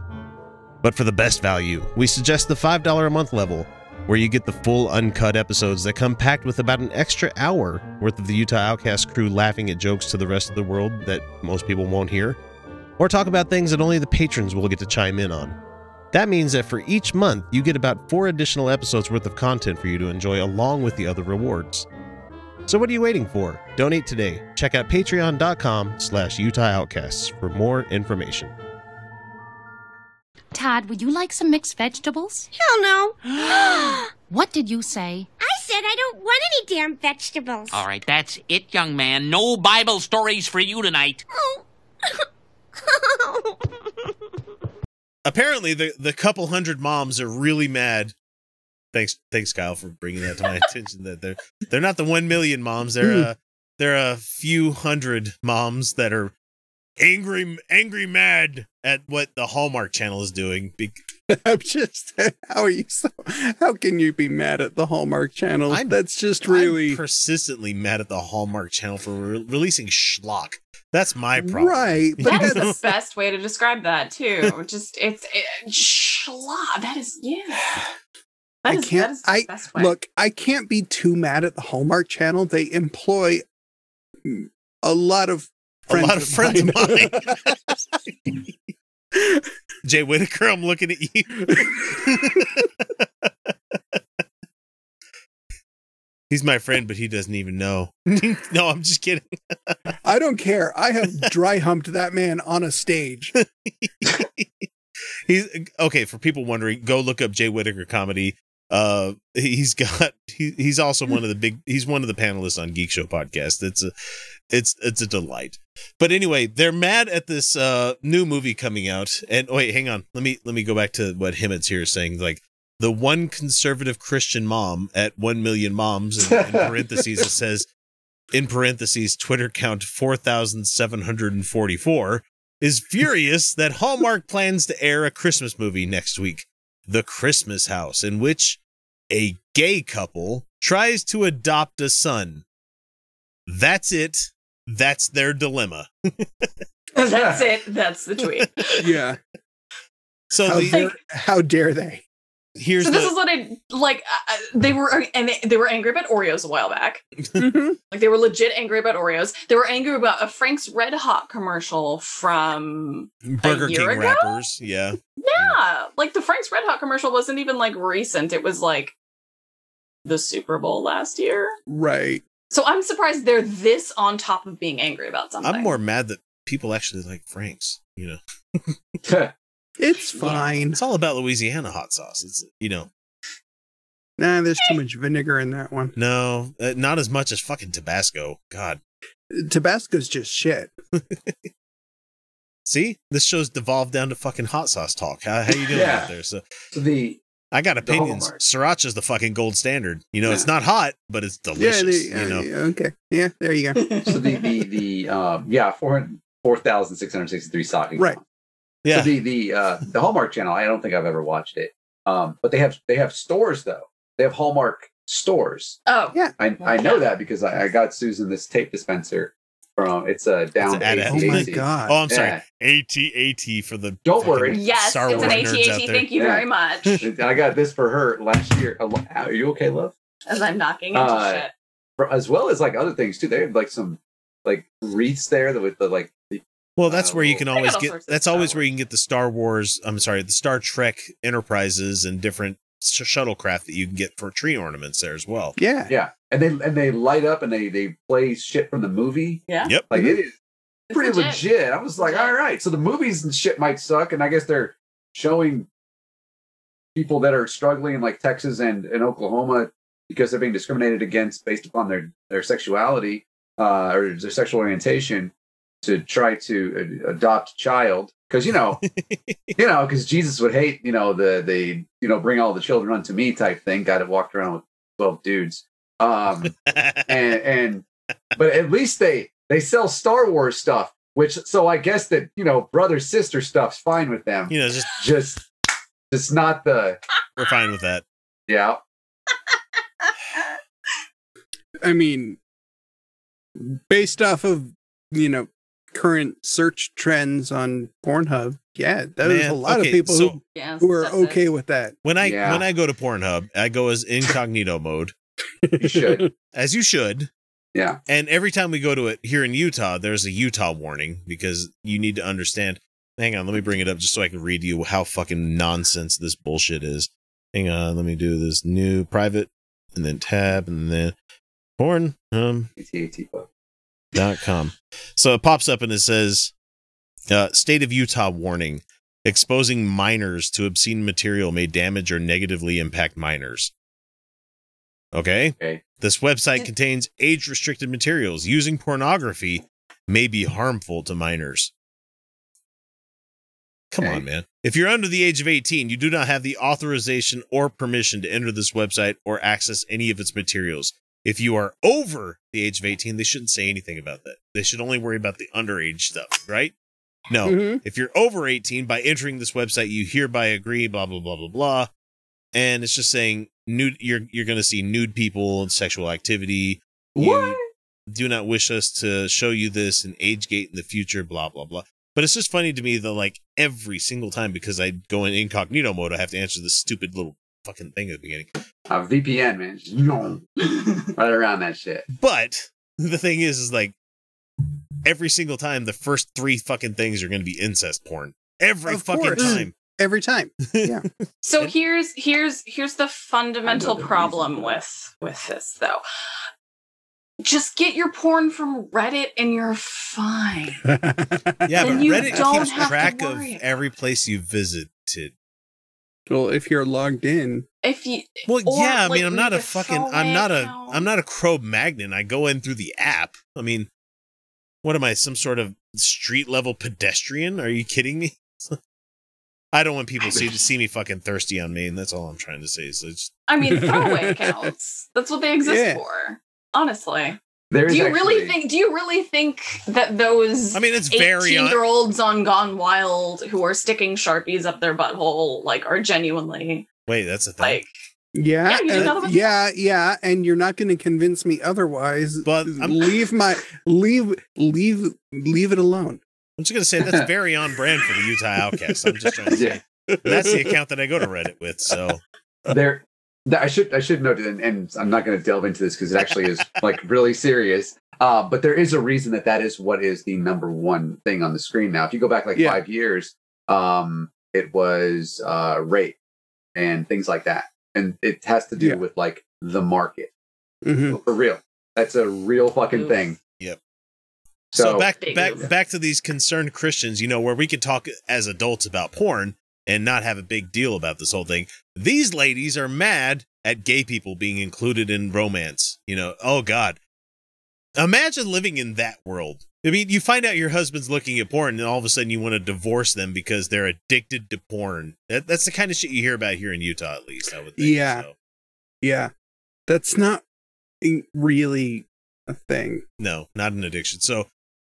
But for the best value, we suggest the $5 a month level, where you get the full uncut episodes that come packed with about an extra hour worth of the Utah Outcast crew laughing at jokes to the rest of the world that most people won't hear, or talk about things that only the patrons will get to chime in on. That means that for each month, you get about 4 additional episodes worth of content for you to enjoy along with the other rewards. So what are you waiting for? Donate today. Check out patreon.com/Utah Outcasts for more information. Todd, would you like some mixed vegetables? Hell no. What did you say? I said I don't want any damn vegetables. All right, that's it, young man. No Bible stories for you tonight. Oh. Apparently, the couple hundred moms are really mad. Thanks, Kyle, for bringing that to my attention. That they're not the 1 million moms. They're a few hundred moms that are angry, mad at what the Hallmark Channel is doing. I'm just, how can you be mad at the Hallmark Channel? I'm persistently mad at the Hallmark Channel for releasing schlock. That's my problem. Right. But that's the best way to describe that too. Just, schlock. That is, yeah. I can't be too mad at the Hallmark Channel. They employ a lot of friends of mine. Jay Whitaker, I'm looking at you. He's my friend, but he doesn't even know. No, I'm just kidding. I don't care. I have dry humped that man on a stage. He's okay. For people wondering, go look up Jay Whittaker comedy. He's also one of the he's one of the panelists on Geek Show podcast. It's a delight. But anyway, they're mad at this new movie coming out. And wait, hang on. Let me go back to what Himmet's here saying. Like the one conservative Christian mom at 1 Million Moms in parentheses it says in parentheses Twitter count 4,744 is furious that Hallmark plans to air a Christmas movie next week. The Christmas House, in which a gay couple tries to adopt a son. That's it. That's their dilemma. That's it. That's the tweet. Yeah. So how dare they? Here's this is what I like. They were angry about Oreos a while back. Mm-hmm. Like they were legit angry about Oreos. They were angry about a Frank's Red Hot commercial from Burger King ago? Rappers. Yeah. Yeah. Like the Frank's Red Hot commercial wasn't even like recent. It was like the Super Bowl last year. Right. So I'm surprised they're this on top of being angry about something. I'm more mad that people actually like Frank's, you know. It's fine. Yeah. It's all about Louisiana hot sauce. It's, you know. Nah, there's too much vinegar in that one. No, not as much as fucking Tabasco. God. Tabasco's just shit. See? This show's devolved down to fucking hot sauce talk. How you doing out there? So I got opinions. Sriracha's the fucking gold standard. You know, it's not hot, but it's delicious. Yeah, you know? Yeah, okay. Yeah, there you go. So the 4,663 socking. Right. Yeah, so the Hallmark Channel. I don't think I've ever watched it, but they have stores though. They have Hallmark stores. Oh yeah, I know that because I got Susan this tape dispenser from it's a down. It's AT-AT. Oh my god! Oh, I'm sorry. AT-AT for the. Don't worry. Yes, Star it's Wars an AT-AT. Thank you very much. I got this for her last year. Are you okay, love? As I'm knocking into shit. As well as like other things too. They have like some like wreaths there with the like. Well, that's where you can always get. That's always where you can get the Star Wars. I'm sorry, the Star Trek Enterprises and different shuttlecraft that you can get for tree ornaments there as well. Yeah, yeah, and they light up and they play shit from the movie. Yeah, yep. Like it is pretty legit. I was like, all right, so the movies and shit might suck, and I guess they're showing people that are struggling in like Texas and Oklahoma because they're being discriminated against based upon their sexuality or their sexual orientation. To try to adopt a child because because Jesus would hate the bring all the children unto me type thing. God had walked around with 12 dudes, but at least they sell Star Wars stuff, which so I guess that brother sister stuff's fine with them. Just not the we're fine with that. Yeah, I mean, based off of current search trends on Pornhub. Yeah, there's a lot of people who are okay with that. When I go to Pornhub, I go as incognito mode. You should. As you should. Yeah. And every time we go to it here in Utah, there's a Utah warning because you need to understand. Hang on, let me bring it up just so I can read you how fucking nonsense this bullshit is. Hang on, let me do this new private and then tab and then porn. .com. So it pops up and it says State of Utah warning. Exposing minors to obscene material may damage or negatively impact minors. Okay. This website contains age restricted materials. Using pornography may be harmful to minors. Come on, man. If you're under the age of 18, you do not have the authorization or permission to enter this website or access any of its materials. If you are over the age of 18, they shouldn't say anything about that. They should only worry about the underage stuff, right? No. Mm-hmm. If you're over 18, by entering this website, you hereby agree, blah, blah, blah, blah, blah. And it's just saying nude. You're going to see nude people and sexual activity. What? Do not wish us to show you this and age gate in the future, blah, blah, blah. But it's just funny to me that like every single time, because I go in incognito mode, I have to answer this stupid little fucking thing at the beginning. A VPN, man. No. Right around that shit. But the thing is like every single time the first three fucking things are going to be incest porn. Every fucking time. every time. Yeah. So here's the fundamental problem with this, though. Just get your porn from Reddit and you're fine. Yeah, but Reddit keeps track of every place you visited. Well, if you're logged in. I'm not a Cro-Magnon. I go in through the app. I mean, what am I, some sort of street level pedestrian? Are you kidding me? I don't want people to see me fucking thirsty on Maine. That's all I'm trying to say. So throwaway accounts. That's what they exist for. Honestly. Do you really think that those 18-year-olds on Gone Wild who are sticking Sharpies up their butthole are genuinely... Wait, that's a thing? And you're not going to convince me otherwise. But leave it alone. I'm just going to say that's very on brand for the Utah Outcast. I'm just trying to say that's the account that I go to Reddit with. So there, I should note, and I'm not going to delve into this because it actually is really serious. But there is a reason that is what is the number one thing on the screen now. If you go back 5 years, it was rape and things like that, and it has to do with the market for real. That's a real fucking thing. Yep. So back to these concerned Christians, where we could talk as adults about porn and not have a big deal about this whole thing. These ladies are mad at gay people being included in romance. Oh God, imagine living in that world. I mean, you find out your husband's looking at porn and all of a sudden you want to divorce them because they're addicted to porn. That's the kind of shit you hear about here in Utah, at least I would think. Yeah. So. Yeah. That's not really a thing. No, not an addiction.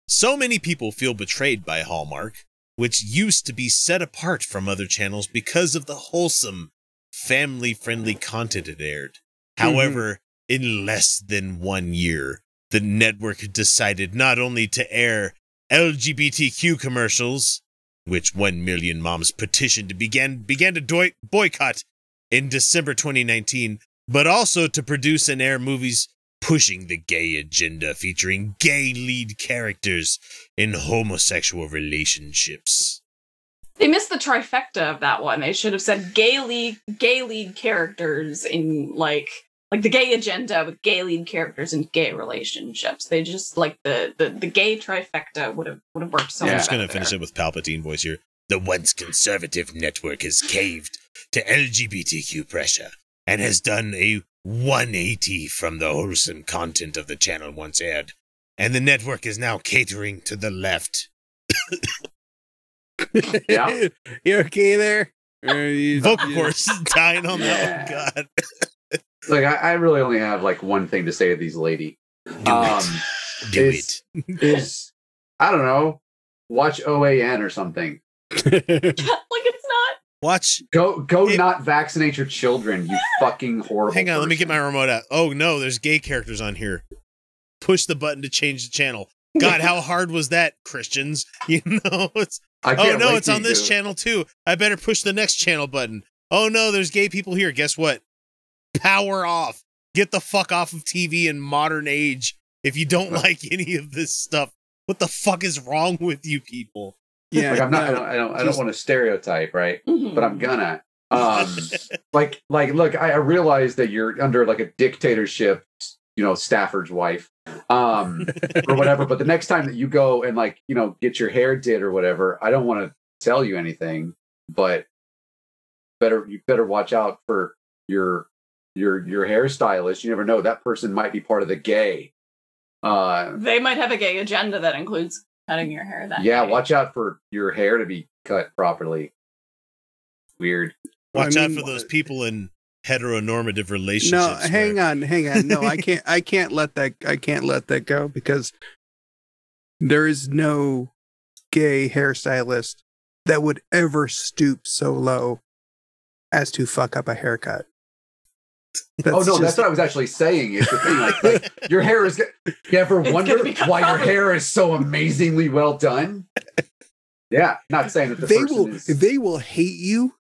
So many people feel betrayed by Hallmark, which used to be set apart from other channels because of the wholesome, family-friendly content it aired. However, in less than 1 year, the network decided not only to air LGBTQ commercials, which 1 Million Moms petitioned to began to boycott in December 2019, but also to produce and air movies pushing the gay agenda, featuring gay lead characters in homosexual relationships. They missed the trifecta of that one. They should have said gay lead characters in the gay agenda with gay lead characters and gay relationships. They just the gay trifecta would have worked so much. I'm just going to finish it with Palpatine voice here. The once conservative network has caved to LGBTQ pressure and has done a 180 from the wholesome content of the channel once aired, and the network is now catering to the left. Yeah, you okay there? Vocalist is dying on that. Oh, God. I really only have one thing to say to these lady. Do it. Is I don't know. Watch OAN or something. Watch. Go not vaccinate your children, you fucking horrible. Hang on, person. Let me get my remote out. Oh no, there's gay characters on here. Push the button to change the channel. God, how hard was that, Christians? It's on this channel too. I better push the next channel button. Oh no, there's gay people here. Guess what? Power off. Get the fuck off of TV in modern age if you don't like any of this stuff. What the fuck is wrong with you people? Yeah, I don't want to stereotype, right? Mm-hmm. But I'm gonna. Look, I realize that you're under a dictatorship, Stafford's wife, or whatever. But the next time that you go and get your hair did or whatever, I don't want to tell you anything, but you better watch out for your hairstylist. You never know, that person might be part of the gay. They might have a gay agenda that includes cutting your hair that day. Watch out for your hair to be cut properly. Weird. Watch out for those people in heteronormative relationships. No, hang on. No, I can't let that go because there is no gay hairstylist that would ever stoop so low as to fuck up a haircut. That's what I was actually saying. Is the thing your hair is? You ever wonder why your hair is so amazingly well done? Yeah, not saying that they will hate you.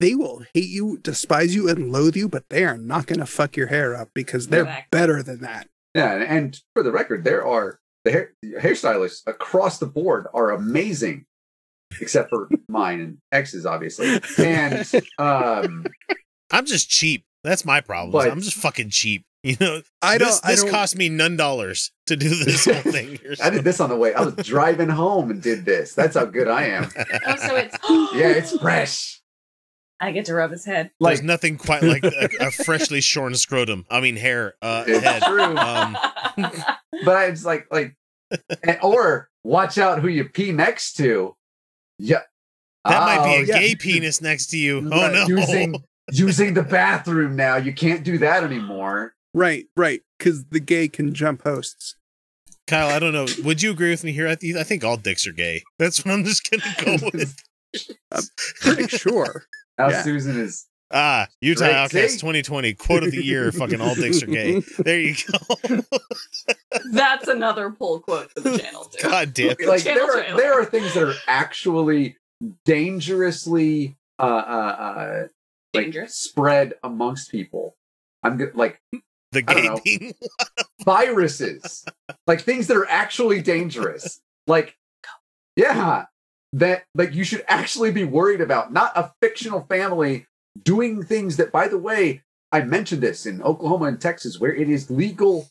They will hate you, despise you, and loathe you, but they are not going to fuck your hair up because they're better than that. Yeah, and for the record, there are the hairstylists across the board are amazing. except for mine and X's, obviously. And I'm just cheap. That's my problem. But I'm just fucking cheap. You know, this cost me $9 to do this whole thing. I did this on the way. I was driving home and did this. That's how good I am. Oh, so it's yeah, it's fresh. I get to rub his head. There's nothing quite like a freshly shorn scrotum. I mean, hair. It's head. True. But I was like, or watch out who you pee next to. Yeah, that might be a gay penis next to you. Oh no, using the bathroom now. You can't do that anymore. Right. Because the gay can jump hosts. Kyle, I don't know. Would you agree with me here? I think all dicks are gay. That's what I'm just gonna go with. I'm pretty sure. Now Susan is Utah Outcast 2020 quote of the year. Fucking all dicks are gay. There you go. That's another poll quote for the channel too. God damn it. Like there are things that are actually dangerously dangerous, spread amongst people. I'm like the gay viruses, like things that are actually dangerous. Like yeah. That like you should actually be worried about, not a fictional family doing things that, by the way, I mentioned this in Oklahoma and Texas, where it is legal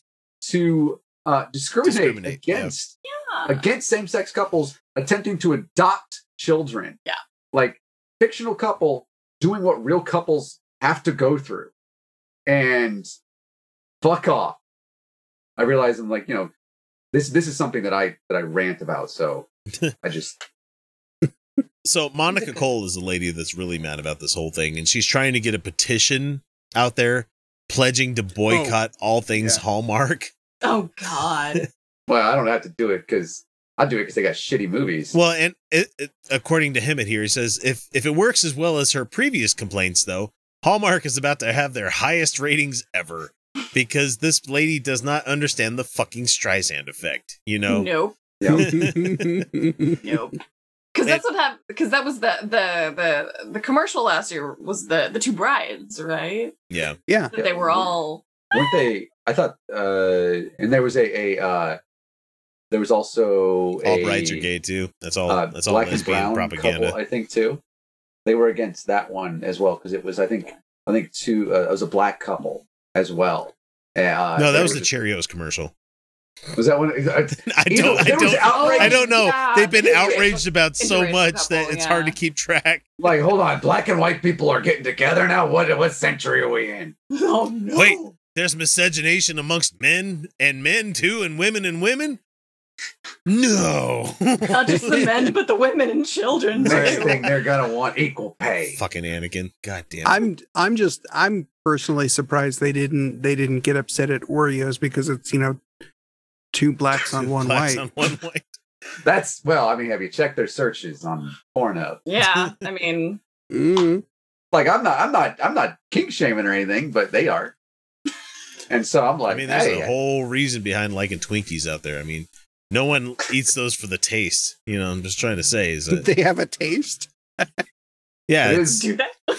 to discriminate against same-sex couples attempting to adopt children. Yeah, like fictional couple doing what real couples have to go through, and fuck off. I realize I'm like, you know, this is something that I rant about, so I just. So Monica Cole is the lady that's really mad about this whole thing, and she's trying to get a petition out there pledging to boycott all things Hallmark. Oh, God. Well, I don't have to do it because I'll do it because they got shitty movies. Well, and according to him in here, he says, if it works as well as her previous complaints, though, Hallmark is about to have their highest ratings ever because this lady does not understand the fucking Streisand effect, you know? Nope. Nope. Because that's what happened. Because that was the commercial last year was the two brides, right? Yeah, yeah. They were all weren't they? I thought, and there was there was also all brides are gay too. That's all. That's all lesbian propaganda. Couple, I think too. They were against that one as well because it was I think two. It was a black couple as well. No, that was the Cheerios commercial. Was that one? I don't know. Yeah. They've been outraged about so much that it's hard to keep track. Like, hold on, black and white people are getting together now. What century are we in? Oh no! Wait, there's miscegenation amongst men and men too, and women and women. No, not just the men, but the women and children. Next thing they're gonna want equal pay. Fucking Anakin, goddamn. I'm personally surprised they didn't get upset at Oreos because it's two blacks on one white. That's, well, I mean, have you checked their searches on Pornhub? Yeah, I mean, like I'm not kink shaming or anything, but they are. And so I'm like, I mean, there's a whole reason behind liking Twinkies out there. I mean, no one eats those for the taste. You know, I'm just trying to say is that they have a taste. Yeah, do that.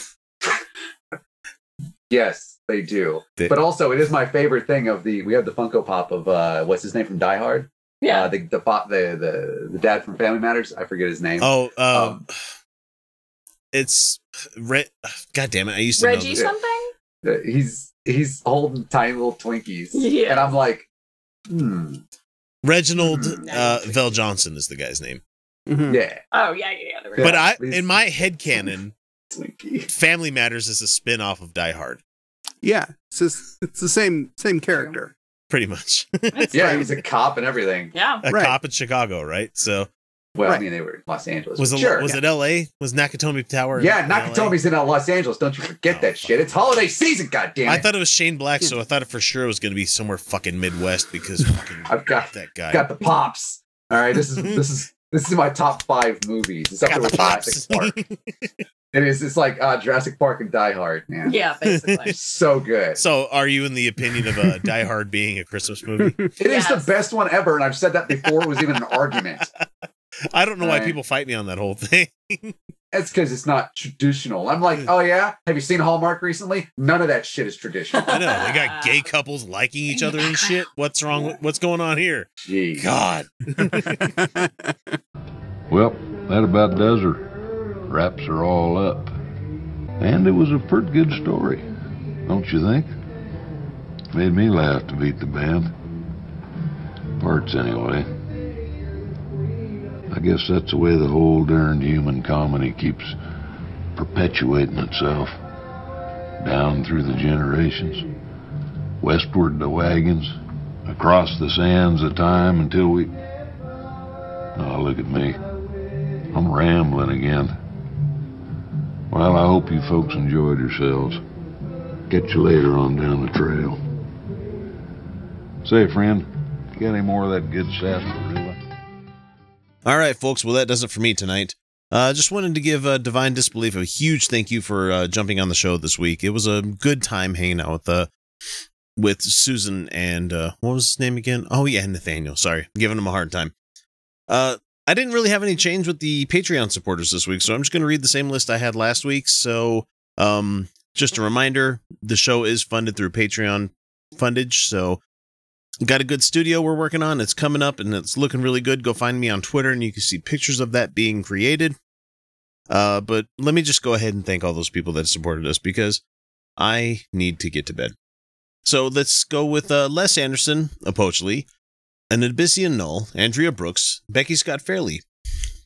Yes. They do. But also, it is my favorite thing of we have the Funko Pop of, what's his name from Die Hard? Yeah. The dad from Family Matters. I forget his name. Oh, it's God damn it. I used to Reggie know something? He's holding tiny little Twinkies. Yeah. And I'm like, Reginald Vell Johnson is the guy's name. Mm-hmm. Yeah. Oh, yeah. But in my headcanon, Twinkie. Family Matters is a spin-off of Die Hard. Yeah, it's the same character, pretty much. Yeah, he's a cop and everything. Yeah, cop in Chicago, right? So, well, I mean, they were in Los Angeles. Was it L.A.? Was Nakatomi Tower? Yeah, Nakatomi's in Los Angeles. Don't you forget that shit. It's holiday season, goddamn. I thought it was Shane Black, so I thought it for sure was going to be somewhere fucking Midwest because fucking I've got that guy. Got the pops. All right, this is my top 5 movies. It's up there with Jurassic Park. It is. It's like Jurassic Park and Die Hard, man. Yeah, basically. So good. So are you in the opinion of Die Hard being a Christmas movie? It is the best one ever, and I've said that before. It was even an argument. I don't know why people fight me on that whole thing. That's because it's not traditional. I'm like, oh yeah? Have you seen Hallmark recently? None of that shit is traditional. I know. They got gay couples liking each other and shit. What's wrong? What's going on here? Jeez. God. Well, That about does her. Wraps her all up. And it was a pretty good story, don't you think? Made me laugh to beat the band. Parts, anyway. I guess that's the way the whole darned human comedy keeps perpetuating itself. Down through the generations. Westward the wagons. Across the sands of time until we... Oh, look at me. I'm rambling again. Well, I hope you folks enjoyed yourselves. Catch you later on down the trail. Say, friend, you got any more of that good sarsaparilla? All right, folks. Well, that does it for me tonight. Just wanted to give Divine Disbelief a huge thank you for jumping on the show this week. It was a good time hanging out with Susan and what was his name again? Oh, yeah, Nathaniel. Sorry. I'm giving him a hard time. I didn't really have any change with the Patreon supporters this week, so I'm just going to read the same list I had last week. So just a reminder, the show is funded through Patreon fundage. So got a good studio we're working on. It's coming up and it's looking really good. Go find me on Twitter and you can see pictures of that being created. But let me just go ahead and thank all those people that supported us because I need to get to bed. So let's go with Les Anderson, Apochley, An Abyssian Null, Andrea Brooks, Becky Scott Fairley,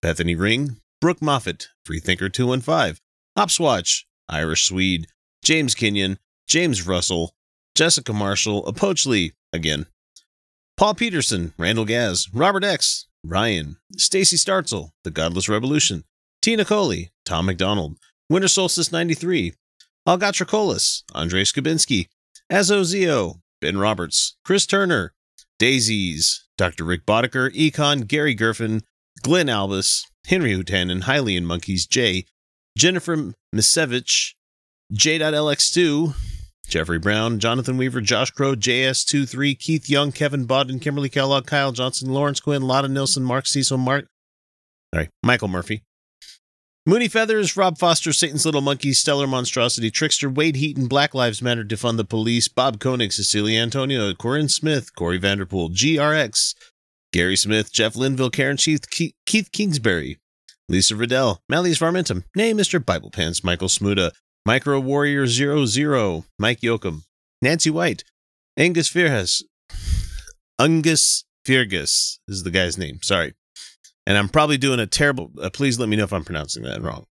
Bethany Ring, Brooke Moffat, Freethinker215, Hopswatch, Irish Swede, James Kenyon, James Russell, Jessica Marshall, Apochley, again, Paul Peterson, Randall Gaz, Robert X, Ryan, Stacy Startzel, The Godless Revolution, Tina Coley, Tom McDonald, Winter Solstice 93, Algatracolis, Andre Skubinski, Azozio, Ben Roberts, Chris Turner, Daisies, Dr. Rick Boddicker, Econ, Gary Gerfin, Glenn Albus, Henry Hutanen, Hylian Monkeys, Jay, Jennifer Misevich, J.LX2, Jeffrey Brown, Jonathan Weaver, Josh Crow, JS23, Keith Young, Kevin Bodden, Kimberly Kellogg, Kyle Johnson, Lawrence Quinn, Lotta Nilsson, Mark Cecil, Michael Murphy, Mooney Feathers, Rob Foster, Satan's Little Monkey, Stellar Monstrosity, Trickster, Wade Heaton, Black Lives Matter, Defund the Police, Bob Koenig, Cecilia Antonio, Corinne Smith, Corey Vanderpool, GRX, Gary Smith, Jeff Linville, Karen Sheath, Keith Kingsbury, Lisa Riddell, Malleus Varmentum, Nay Mr. Bible Pants, Michael Smuda, Micro Warrior 00, Mike Yoakum, Nancy White, Angus Fergus is the guy's name, sorry. And I'm probably doing a terrible... please let me know if I'm pronouncing that wrong.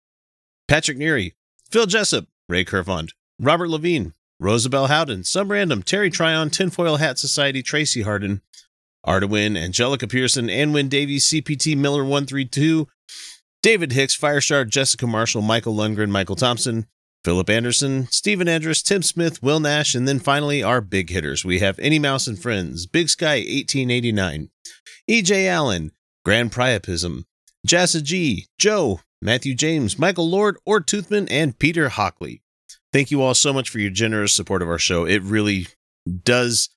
Patrick Neary, Phil Jessup, Ray Kervond, Robert Levine, Rosabelle Howden, Some Random, Terry Tryon, Tinfoil Hat Society, Tracy Harden, Artawin, Angelica Pearson, Anwin Davies, CPT Miller 132, David Hicks, Fireshard, Jessica Marshall, Michael Lundgren, Michael Thompson, Philip Anderson, Stephen Andrus, Tim Smith, Will Nash, and then finally our big hitters. We have Any Mouse and Friends, Big Sky 1889, EJ Allen, Grand Priapism, Jassa G, Joe, Matthew James, Michael Lord, Or Toothman, and Peter Hockley. Thank you all so much for your generous support of our show. It really does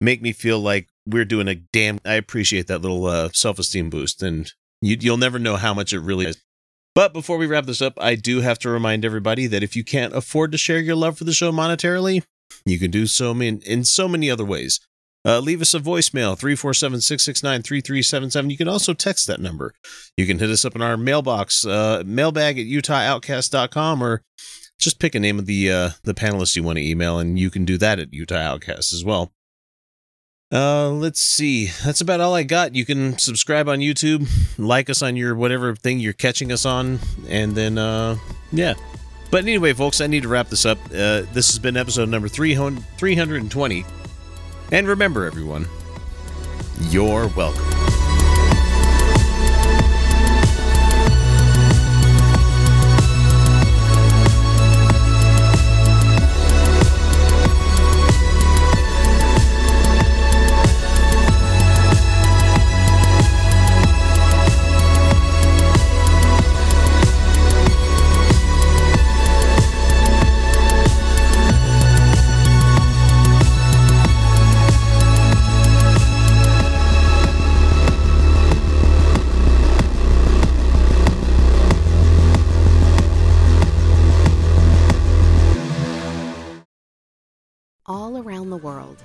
make me feel like we're doing a damn... I appreciate that little self-esteem boost, and you'll never know how much it really is. But before we wrap this up, I do have to remind everybody that if you can't afford to share your love for the show monetarily, you can do so in so many other ways. Leave us a voicemail, 347-669-3377. You can also text that number. You can hit us up in our mailbox, mailbag at utahoutcast.com, or just pick a name of the panelists you want to email, and you can do that at Utah Outcast as well. Let's see. That's about all I got. You can subscribe on YouTube, like us on your whatever thing you're catching us on, and then, yeah. But anyway, folks, I need to wrap this up. This has been episode number 320. And remember, everyone, you're welcome. All around the world,